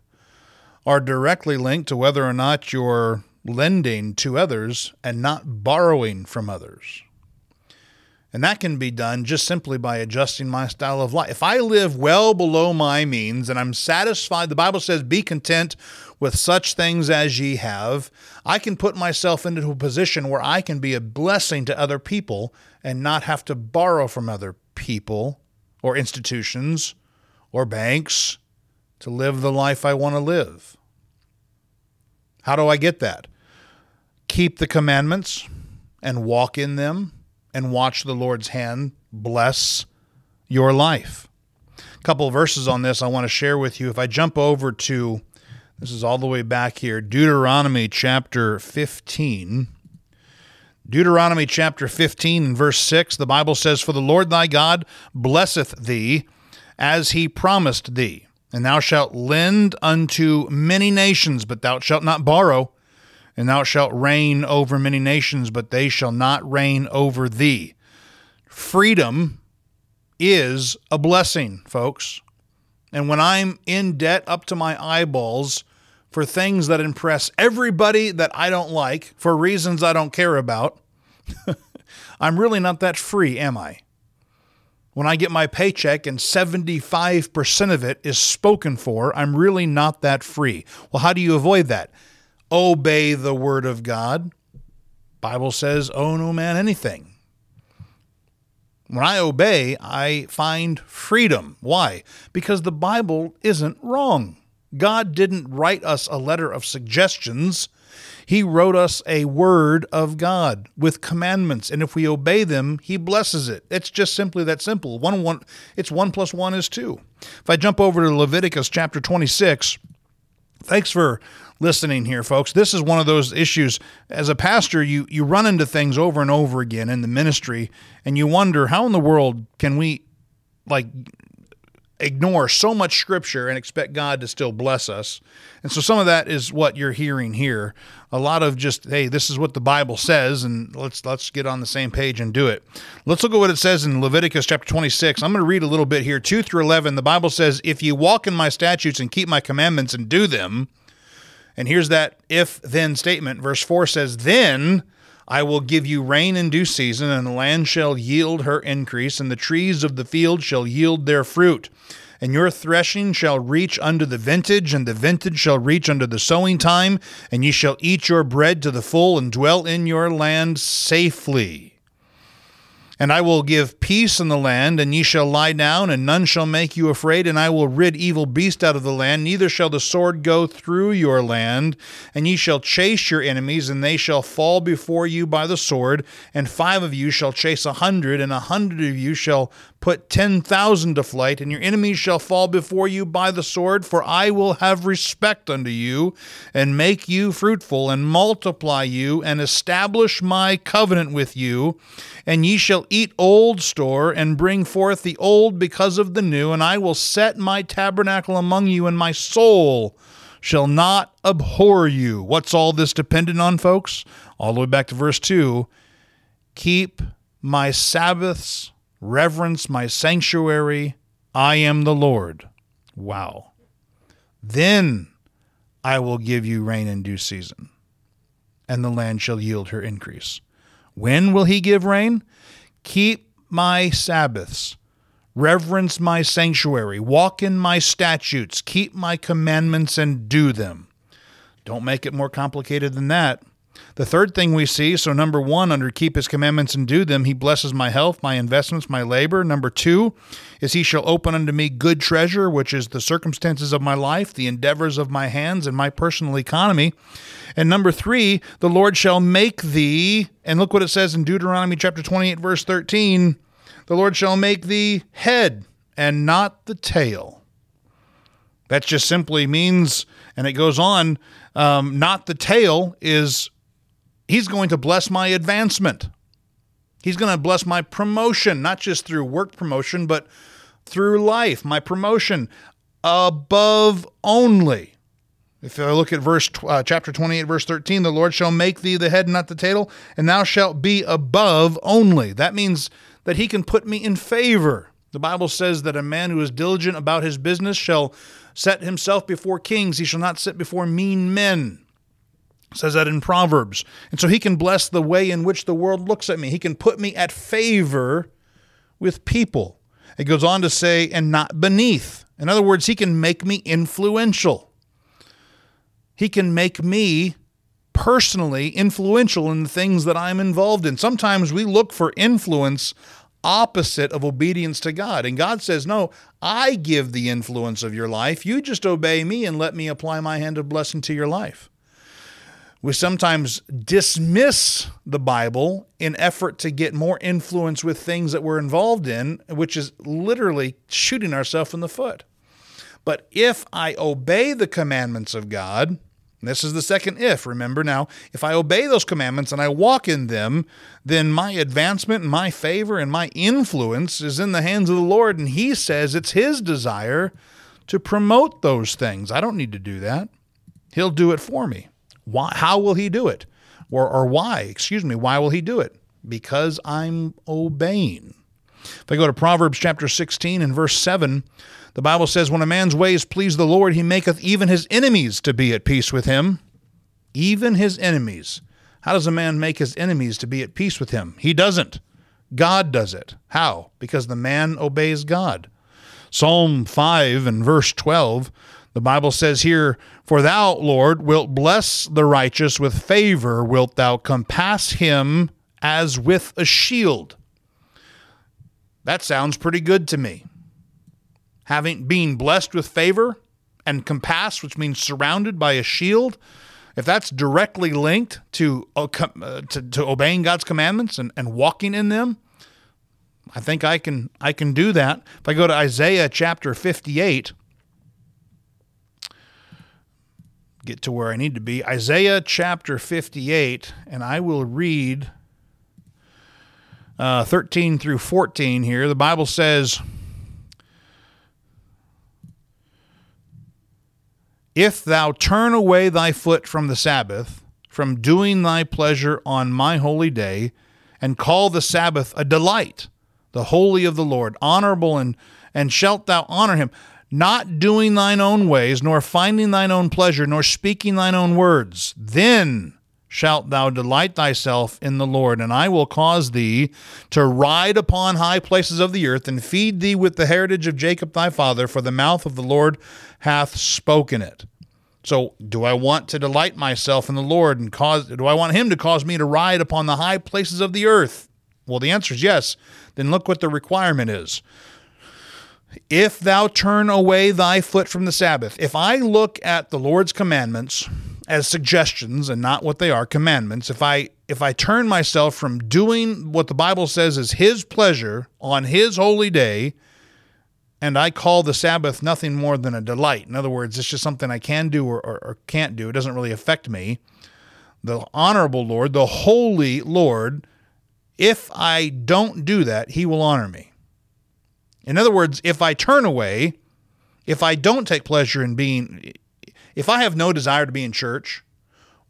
are directly linked to whether or not you're lending to others and not borrowing from others. And that can be done just simply by adjusting my style of life. If I live well below my means and I'm satisfied, the Bible says, be content with such things as ye have. I can put myself into a position where I can be a blessing to other people and not have to borrow from other people or institutions or banks to live the life I want to live. How do I get that? Keep the commandments and walk in them and watch the Lord's hand bless your life. A couple of verses on this I want to share with you. If I jump over to, this is all the way back here, Deuteronomy chapter fifteen. Deuteronomy chapter fifteen and verse six, the Bible says, for the Lord thy God blesseth thee as he promised thee. And thou shalt lend unto many nations, but thou shalt not borrow. And thou shalt reign over many nations, but they shall not reign over thee. Freedom is a blessing, folks. And when I'm in debt up to my eyeballs for things that impress everybody that I don't like, for reasons I don't care about, I'm really not that free, am I? When I get my paycheck and seventy-five percent of it is spoken for, I'm really not that free. Well, how do you avoid that? Obey the word of God. Bible says, owe no man anything. When I obey, I find freedom. Why? Because the Bible isn't wrong. God didn't write us a letter of suggestions. He wrote us a word of God with commandments. And if we obey them, he blesses it. It's just simply that simple. One, one, it's one plus one is two. If I jump over to Leviticus chapter twenty-six, thanks for listening here, folks. This is one of those issues. As a pastor, you, you run into things over and over again in the ministry, and you wonder, how in the world can we like ignore so much scripture and expect God to still bless us? And so some of that is what you're hearing here. A lot of just, hey, this is what the Bible says, and let's let's get on the same page and do it. Let's look at what it says in Leviticus chapter twenty-six. I'm going to read a little bit here, two through eleven. The Bible says, if ye walk in my statutes and keep my commandments and do them. And here's that if-then statement. Verse four says, then I will give you rain in due season, and the land shall yield her increase, and the trees of the field shall yield their fruit. And your threshing shall reach unto the vintage, and the vintage shall reach unto the sowing time, and ye shall eat your bread to the full, and dwell in your land safely. And I will give peace in the land, and ye shall lie down, and none shall make you afraid, and I will rid evil beast out of the land, neither shall the sword go through your land, and ye shall chase your enemies, and they shall fall before you by the sword, and five of you shall chase a hundred, and a hundred of you shall put ten thousand to flight, and your enemies shall fall before you by the sword, for I will have respect unto you, and make you fruitful, and multiply you, and establish my covenant with you, and ye shall eat old store and bring forth the old because of the new, and I will set my tabernacle among you, and my soul shall not abhor you. What's all this dependent on, folks? All the way back to verse two. Keep my Sabbaths, reverence my sanctuary. I am the Lord. Wow. Then I will give you rain in due season, and the land shall yield her increase. When will he give rain? Keep my Sabbaths, reverence my sanctuary, walk in my statutes, keep my commandments and do them. Don't make it more complicated than that. The third thing we see, so number one, under keep his commandments and do them, he blesses my health, my investments, my labor. Number two is he shall open unto me good treasure, which is the circumstances of my life, the endeavors of my hands, and my personal economy. And number three, the Lord shall make thee, and look what it says in Deuteronomy chapter twenty-eight, verse thirteen, the Lord shall make thee head and not the tail. That just simply means, and it goes on, um, not the tail is... He's going to bless my advancement. He's going to bless my promotion, not just through work promotion, but through life, my promotion above only. If I look at verse uh, chapter twenty-eight, verse thirteen, the Lord shall make thee the head, not the tail, and thou shalt be above only. That means that he can put me in favor. The Bible says that a man who is diligent about his business shall set himself before kings. He shall not sit before mean men. Says that in Proverbs. And so he can bless the way in which the world looks at me. He can put me at favor with people. It goes on to say, and not beneath. In other words, he can make me influential. He can make me personally influential in the things that I'm involved in. Sometimes we look for influence opposite of obedience to God. And God says, no, I give the influence of your life. You just obey me and let me apply my hand of blessing to your life. We sometimes dismiss the Bible in effort to get more influence with things that we're involved in, which is literally shooting ourselves in the foot. But if I obey the commandments of God, and this is the second if, remember now, if I obey those commandments and I walk in them, then my advancement and my favor and my influence is in the hands of the Lord, and he says it's his desire to promote those things. I don't need to do that. He'll do it for me. Why, how will he do it? Or, or why, excuse me, why will he do it? Because I'm obeying. If I go to Proverbs chapter sixteen and verse seven, the Bible says, when a man's ways please the Lord, he maketh even his enemies to be at peace with him. Even his enemies. How does a man make his enemies to be at peace with him? He doesn't. God does it. How? Because the man obeys God. Psalm five and verse twelve, the Bible says here, for thou, Lord, wilt bless the righteous with favor, wilt thou compass him as with a shield. That sounds pretty good to me. Having been blessed with favor and compassed, which means surrounded by a shield, if that's directly linked to, uh, to, to obeying God's commandments and, and walking in them, I think I can, I can do that. If I go to Isaiah chapter fifty-eight, get to where I need to be. Isaiah chapter fifty-eight, and I will read uh, thirteen through fourteen here. The Bible says, if thou turn away thy foot from the Sabbath, from doing thy pleasure on my holy day, and call the Sabbath a delight, the holy of the Lord, honorable, and, and shalt thou honor him, not doing thine own ways, nor finding thine own pleasure, nor speaking thine own words. Then shalt thou delight thyself in the Lord, and I will cause thee to ride upon high places of the earth, and feed thee with the heritage of Jacob thy father, for the mouth of the Lord hath spoken it. So do I want to delight myself in the Lord, and cause? Do I want him to cause me to ride upon the high places of the earth? Well, the answer is yes. Then look what the requirement is. If thou turn away thy foot from the Sabbath. If I look at the Lord's commandments as suggestions and not what they are, commandments, if I if I turn myself from doing what the Bible says is his pleasure on his holy day, and I call the Sabbath nothing more than a delight, in other words, it's just something I can do or, or, or can't do, it doesn't really affect me, the honorable Lord, the holy Lord, If I don't do that, he will honor me. In other words, if I turn away, if I don't take pleasure in being, if I have no desire to be in church,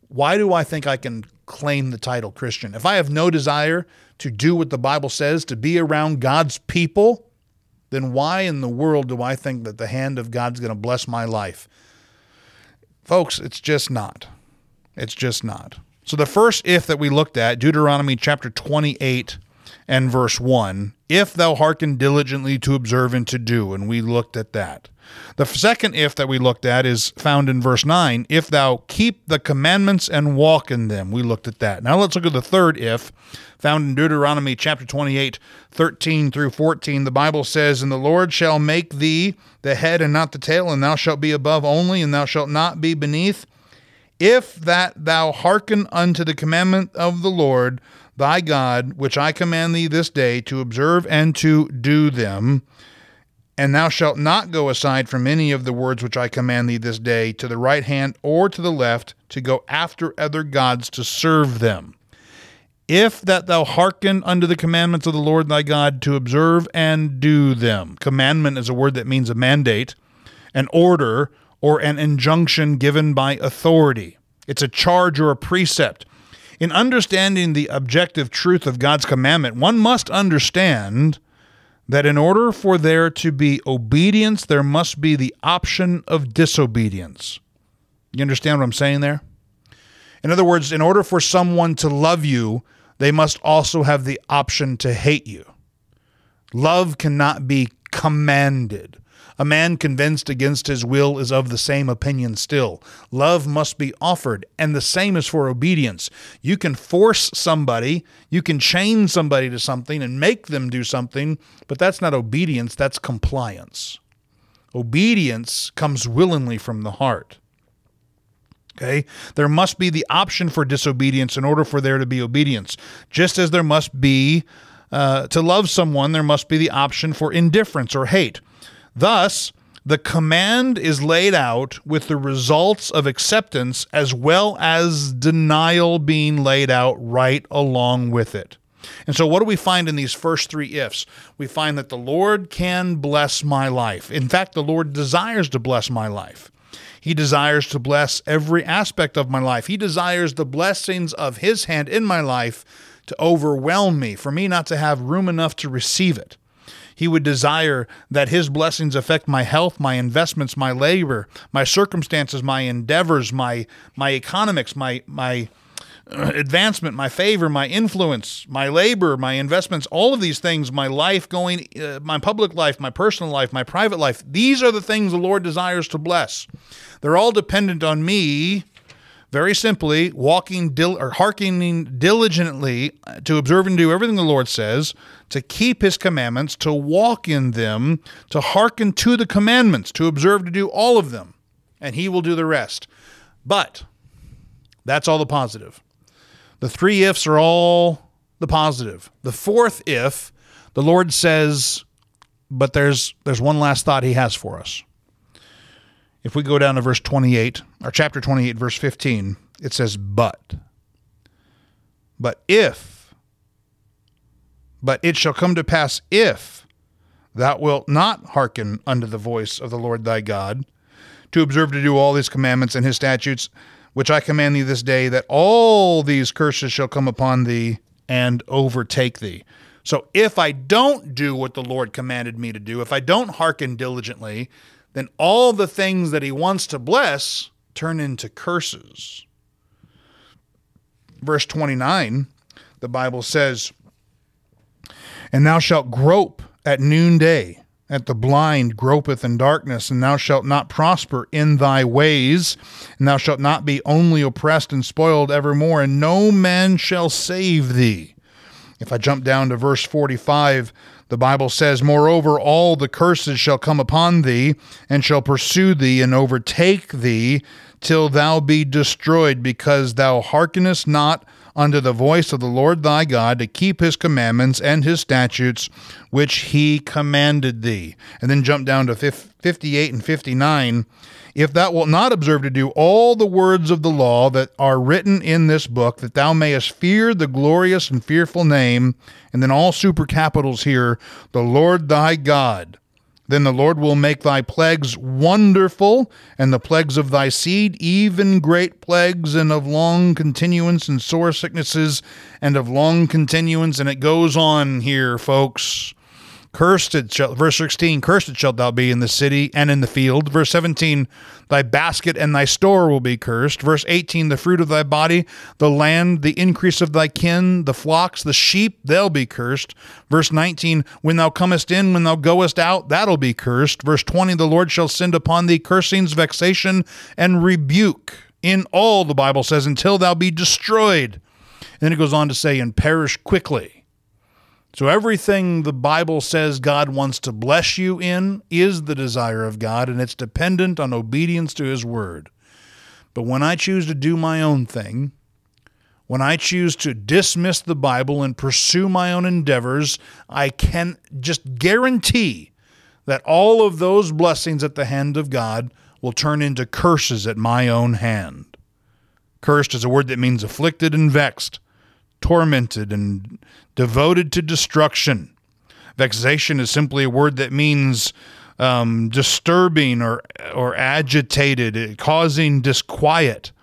why do I think I can claim the title Christian? If I have no desire to do what the Bible says, to be around God's people, then why in the world do I think that the hand of God's going to bless my life? Folks, it's just not. It's just not. So the first if that we looked at, Deuteronomy chapter twenty-eight and verse one, if thou hearken diligently to observe and to do, and we looked at that. The second if that we looked at is found in verse nine, if thou keep the commandments and walk in them, we looked at that. Now let's look at the third if, found in Deuteronomy chapter twenty-eight, thirteen through fourteen. The Bible says, and the Lord shall make thee the head and not the tail, and thou shalt be above only, and thou shalt not be beneath. If that thou hearken unto the commandment of the Lord thy God, which I command thee this day, to observe and to do them, and thou shalt not go aside from any of the words which I command thee this day, to the right hand or to the left, to go after other gods to serve them. If that thou hearken unto the commandments of the Lord thy God, to observe and do them. Commandment is a word that means a mandate, an order, or an injunction given by authority. It's a charge or a precept. In understanding the objective truth of God's commandment, one must understand that in order for there to be obedience, there must be the option of disobedience. You understand what I'm saying there? In other words, in order for someone to love you, they must also have the option to hate you. Love cannot be commanded. A man convinced against his will is of the same opinion still. Love must be offered, and the same is for obedience. You can force somebody, you can chain somebody to something and make them do something, but that's not obedience, that's compliance. Obedience comes willingly from the heart. Okay? There must be the option for disobedience in order for there to be obedience, just as there must be, uh, to love someone, there must be the option for indifference or hate. Thus, the command is laid out with the results of acceptance as well as denial being laid out right along with it. And so what do we find in these first three ifs? We find that the Lord can bless my life. In fact, the Lord desires to bless my life. He desires to bless every aspect of my life. He desires the blessings of His hand in my life to overwhelm me, for me not to have room enough to receive it. He would desire that His blessings affect my health, my investments, my labor, my circumstances, my endeavors, my my economics, my my advancement, my favor, my influence, my labor, my investments, all of these things, my life going, uh, my public life, my personal life, my private life. These are the things the Lord desires to bless. They're all dependent on me, very simply, walking dil- or hearkening diligently to observe and do everything the Lord says, to keep His commandments, to walk in them, to hearken to the commandments, to observe, to do all of them, and He will do the rest. But that's all the positive. The three ifs are all the positive. The fourth if, the Lord says, but there's there's one last thought He has for us. If we go down to verse twenty-eight, or chapter twenty-eight, verse fifteen, it says, but. But if, but it shall come to pass if thou wilt not hearken unto the voice of the Lord thy God, to observe to do all these commandments and His statutes, which I command thee this day, that all these curses shall come upon thee and overtake thee. So if I don't do what the Lord commanded me to do, if I don't hearken diligently, then all the things that He wants to bless turn into curses. Verse twenty-nine, the Bible says, and thou shalt grope at noonday, at the blind gropeth in darkness, and thou shalt not prosper in thy ways, and thou shalt not be only oppressed and spoiled evermore, and no man shall save thee. If I jump down to verse forty-five, the Bible says, moreover, all the curses shall come upon thee, and shall pursue thee, and overtake thee, till thou be destroyed, because thou hearkenest not unto the voice of the Lord thy God, to keep his commandments and his statutes which he commanded thee. And then jump down to fifty-eight and fifty-nine. If thou wilt not observe to do all the words of the law that are written in this book, that thou mayest fear the glorious and fearful name, and then all super capitals here, the Lord thy God, then the Lord will make thy plagues wonderful, and the plagues of thy seed, even great plagues, and of long continuance, and sore sicknesses, and of long continuance. And it goes on here, folks. Cursed it shall, verse sixteen, cursed shalt thou be in the city and in the field. Verse seventeen, thy basket and thy store will be cursed. Verse eighteen, the fruit of thy body, the land, the increase of thy kin, the flocks, the sheep, they'll be cursed. Verse nineteen, when thou comest in, when thou goest out, that'll be cursed. Verse twenty, the Lord shall send upon thee cursings, vexation, and rebuke in all, the Bible says, until thou be destroyed. And then it goes on to say, and perish quickly. So everything the Bible says God wants to bless you in is the desire of God, and it's dependent on obedience to his word. But when I choose to do my own thing, when I choose to dismiss the Bible and pursue my own endeavors, I can just guarantee that all of those blessings at the hand of God will turn into curses at my own hand. Cursed is a word that means afflicted and vexed, tormented and devoted to destruction. Vexation is simply a word that means um, disturbing or or agitated, causing disquiet.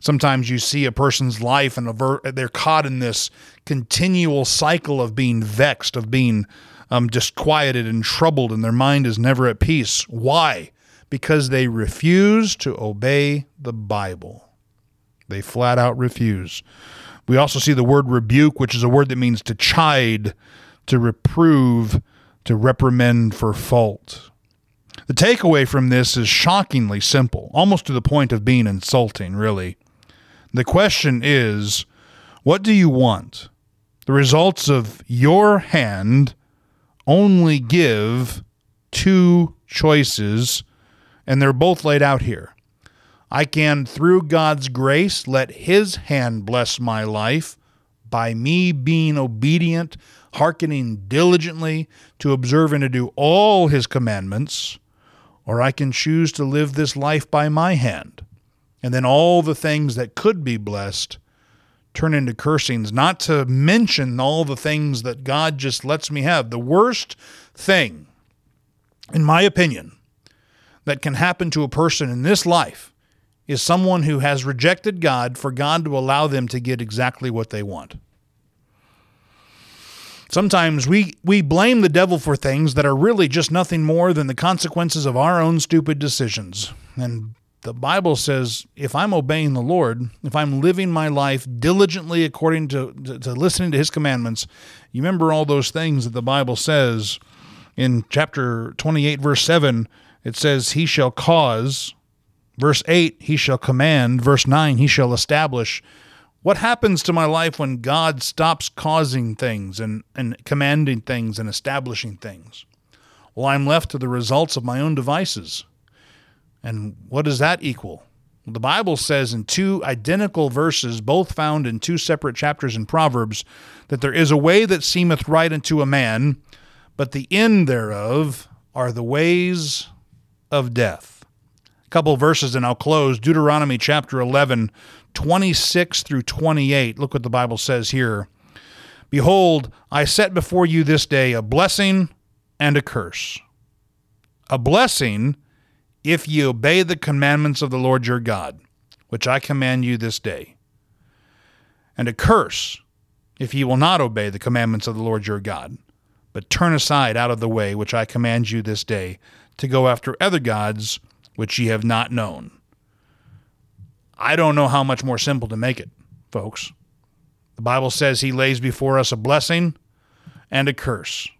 Sometimes you see a person's life and they're caught in this continual cycle of being vexed, of being um, disquieted and troubled, and their mind is never at peace. Why? Because they refuse to obey the Bible. They flat out refuse. We also see the word rebuke, which is a word that means to chide, to reprove, to reprimand for fault. The takeaway from this is shockingly simple, almost to the point of being insulting, really. The question is, what do you want? The results of your hand only give two choices, and they're both laid out here. I can, through God's grace, let his hand bless my life by me being obedient, hearkening diligently to observe and to do all his commandments, or I can choose to live this life by my hand. And then all the things that could be blessed turn into cursings, not to mention all the things that God just lets me have. The worst thing, in my opinion, that can happen to a person in this life is someone who has rejected God for God to allow them to get exactly what they want. Sometimes we, we blame the devil for things that are really just nothing more than the consequences of our own stupid decisions. And the Bible says, if I'm obeying the Lord, if I'm living my life diligently according to, to, to listening to his commandments, you remember all those things that the Bible says in chapter twenty-eight, verse seven, it says, he shall cause... Verse eight, he shall command. Verse nine, he shall establish. What happens to my life when God stops causing things and, and commanding things and establishing things? Well, I'm left to the results of my own devices. And what does that equal? The Bible says in two identical verses, both found in two separate chapters in Proverbs, that there is a way that seemeth right unto a man, but the end thereof are the ways of death. Couple verses and I'll close. Deuteronomy chapter eleven, twenty-six through twenty-eight. Look what the Bible says here. Behold, I set before you this day a blessing and a curse. A blessing if ye obey the commandments of the Lord your God, which I command you this day. And a curse if ye will not obey the commandments of the Lord your God, but turn aside out of the way which I command you this day, to go after other gods which ye have not known. I don't know how much more simple to make it, folks. The Bible says he lays before us a blessing and a curse.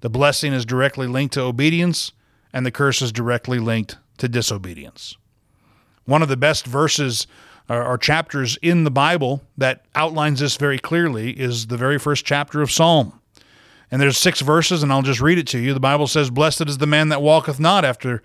The blessing is directly linked to obedience, and the curse is directly linked to disobedience. One of the best verses or chapters in the Bible that outlines this very clearly is the very first chapter of Psalm. And there's six verses, and I'll just read it to you. The Bible says, blessed is the man that walketh not after...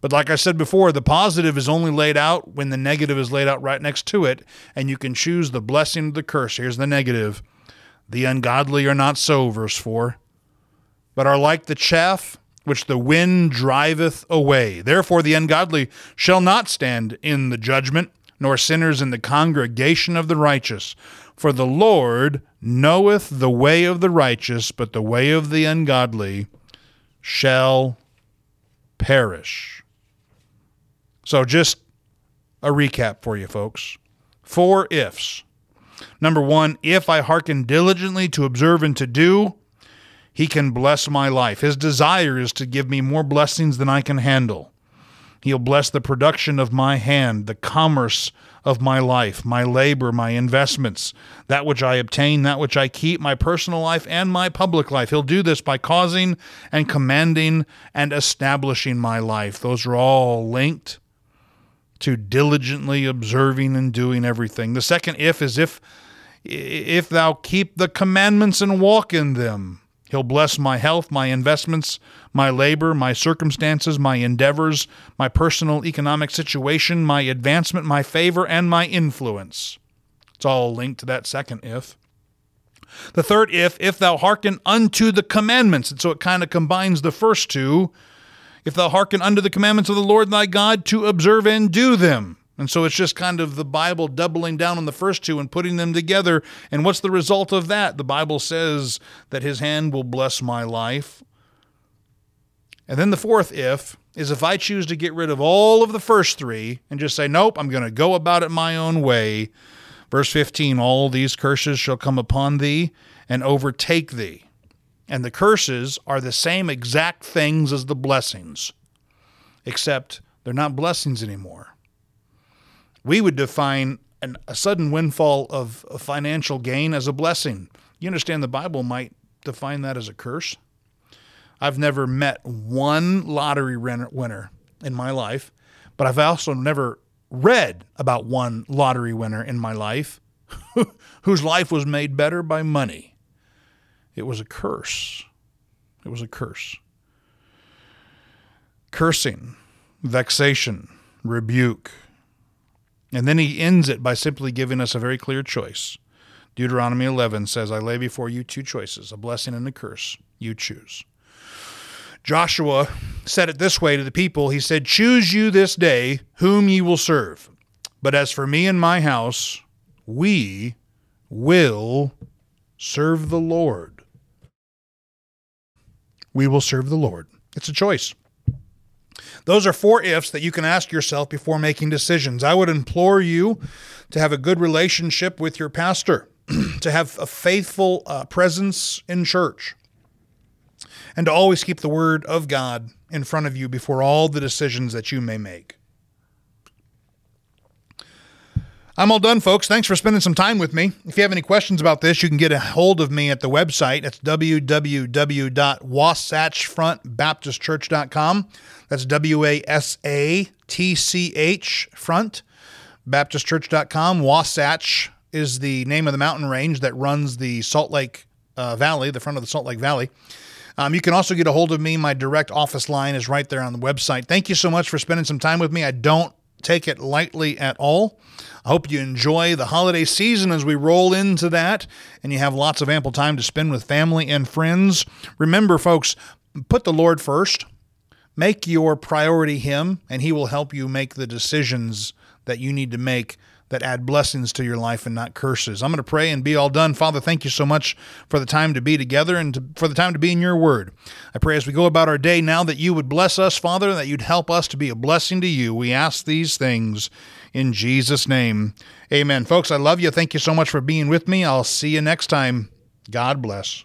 But like I said before, the positive is only laid out when the negative is laid out right next to it, and you can choose the blessing or the curse. Here's the negative. The ungodly are not so, verse four, but are like the chaff which the wind driveth away. Therefore the ungodly shall not stand in the judgment, nor sinners in the congregation of the righteous. For the Lord knoweth the way of the righteous, but the way of the ungodly shall perish. So just a recap for you folks. Four ifs. Number one, if I hearken diligently to observe and to do, he can bless my life. His desire is to give me more blessings than I can handle. He'll bless the production of my hand, the commerce of my life, my labor, my investments, that which I obtain, that which I keep, my personal life and my public life. He'll do this by causing and commanding and establishing my life. Those are all linked to diligently observing and doing everything. The second if is if, if thou keep the commandments and walk in them, he'll bless my health, my investments, my labor, my circumstances, my endeavors, my personal economic situation, my advancement, my favor, and my influence. It's all linked to that second if. The third if, if thou hearken unto the commandments. And so it kind of combines the first two. If thou hearken unto the commandments of the Lord thy God to observe and do them. And so it's just kind of the Bible doubling down on the first two and putting them together. And what's the result of that? The Bible says that his hand will bless my life. And then the fourth if is if I choose to get rid of all of the first three and just say, nope, I'm going to go about it my own way. Verse fifteen, all these curses shall come upon thee and overtake thee. And the curses are the same exact things as the blessings, except they're not blessings anymore. We would define an, a sudden windfall of, of financial gain as a blessing. You understand the Bible might define that as a curse. I've never met one lottery winner in my life, but I've also never read about one lottery winner in my life whose life was made better by money. It was a curse. It was a curse. Cursing, vexation, rebuke. And then he ends it by simply giving us a very clear choice. Deuteronomy eleven says, I lay before you two choices, a blessing and a curse. You choose. Joshua said it this way to the people. He said, choose you this day whom ye will serve. But as for me and my house, we will serve the Lord. We will serve the Lord. It's a choice. Those are four ifs that you can ask yourself before making decisions. I would implore you to have a good relationship with your pastor, to have a faithful uh, presence in church, and to always keep the word of God in front of you before all the decisions that you may make. I'm all done, folks. Thanks for spending some time with me. If you have any questions about this, you can get a hold of me at the website. That's w w w dot wasatch front baptist church dot com. That's W A S A T C H front, baptist church dot com. Wasatch is the name of the mountain range that runs the Salt Lake uh, Valley, the front of the Salt Lake Valley. Um, you can also get a hold of me. My direct office line is right there on the website. Thank you so much for spending some time with me. I don't take it lightly at all. I hope you enjoy the holiday season as we roll into that and you have lots of ample time to spend with family and friends. Remember, folks, put the Lord first. Make your priority him, and he will help you make the decisions that you need to make that add blessings to your life and not curses. I'm going to pray and be all done. Father, thank you so much for the time to be together and to, for the time to be in your word. I pray as we go about our day now that you would bless us, Father, and that you'd help us to be a blessing to you. We ask these things in Jesus' name. Amen. Folks, I love you. Thank you so much for being with me. I'll see you next time. God bless.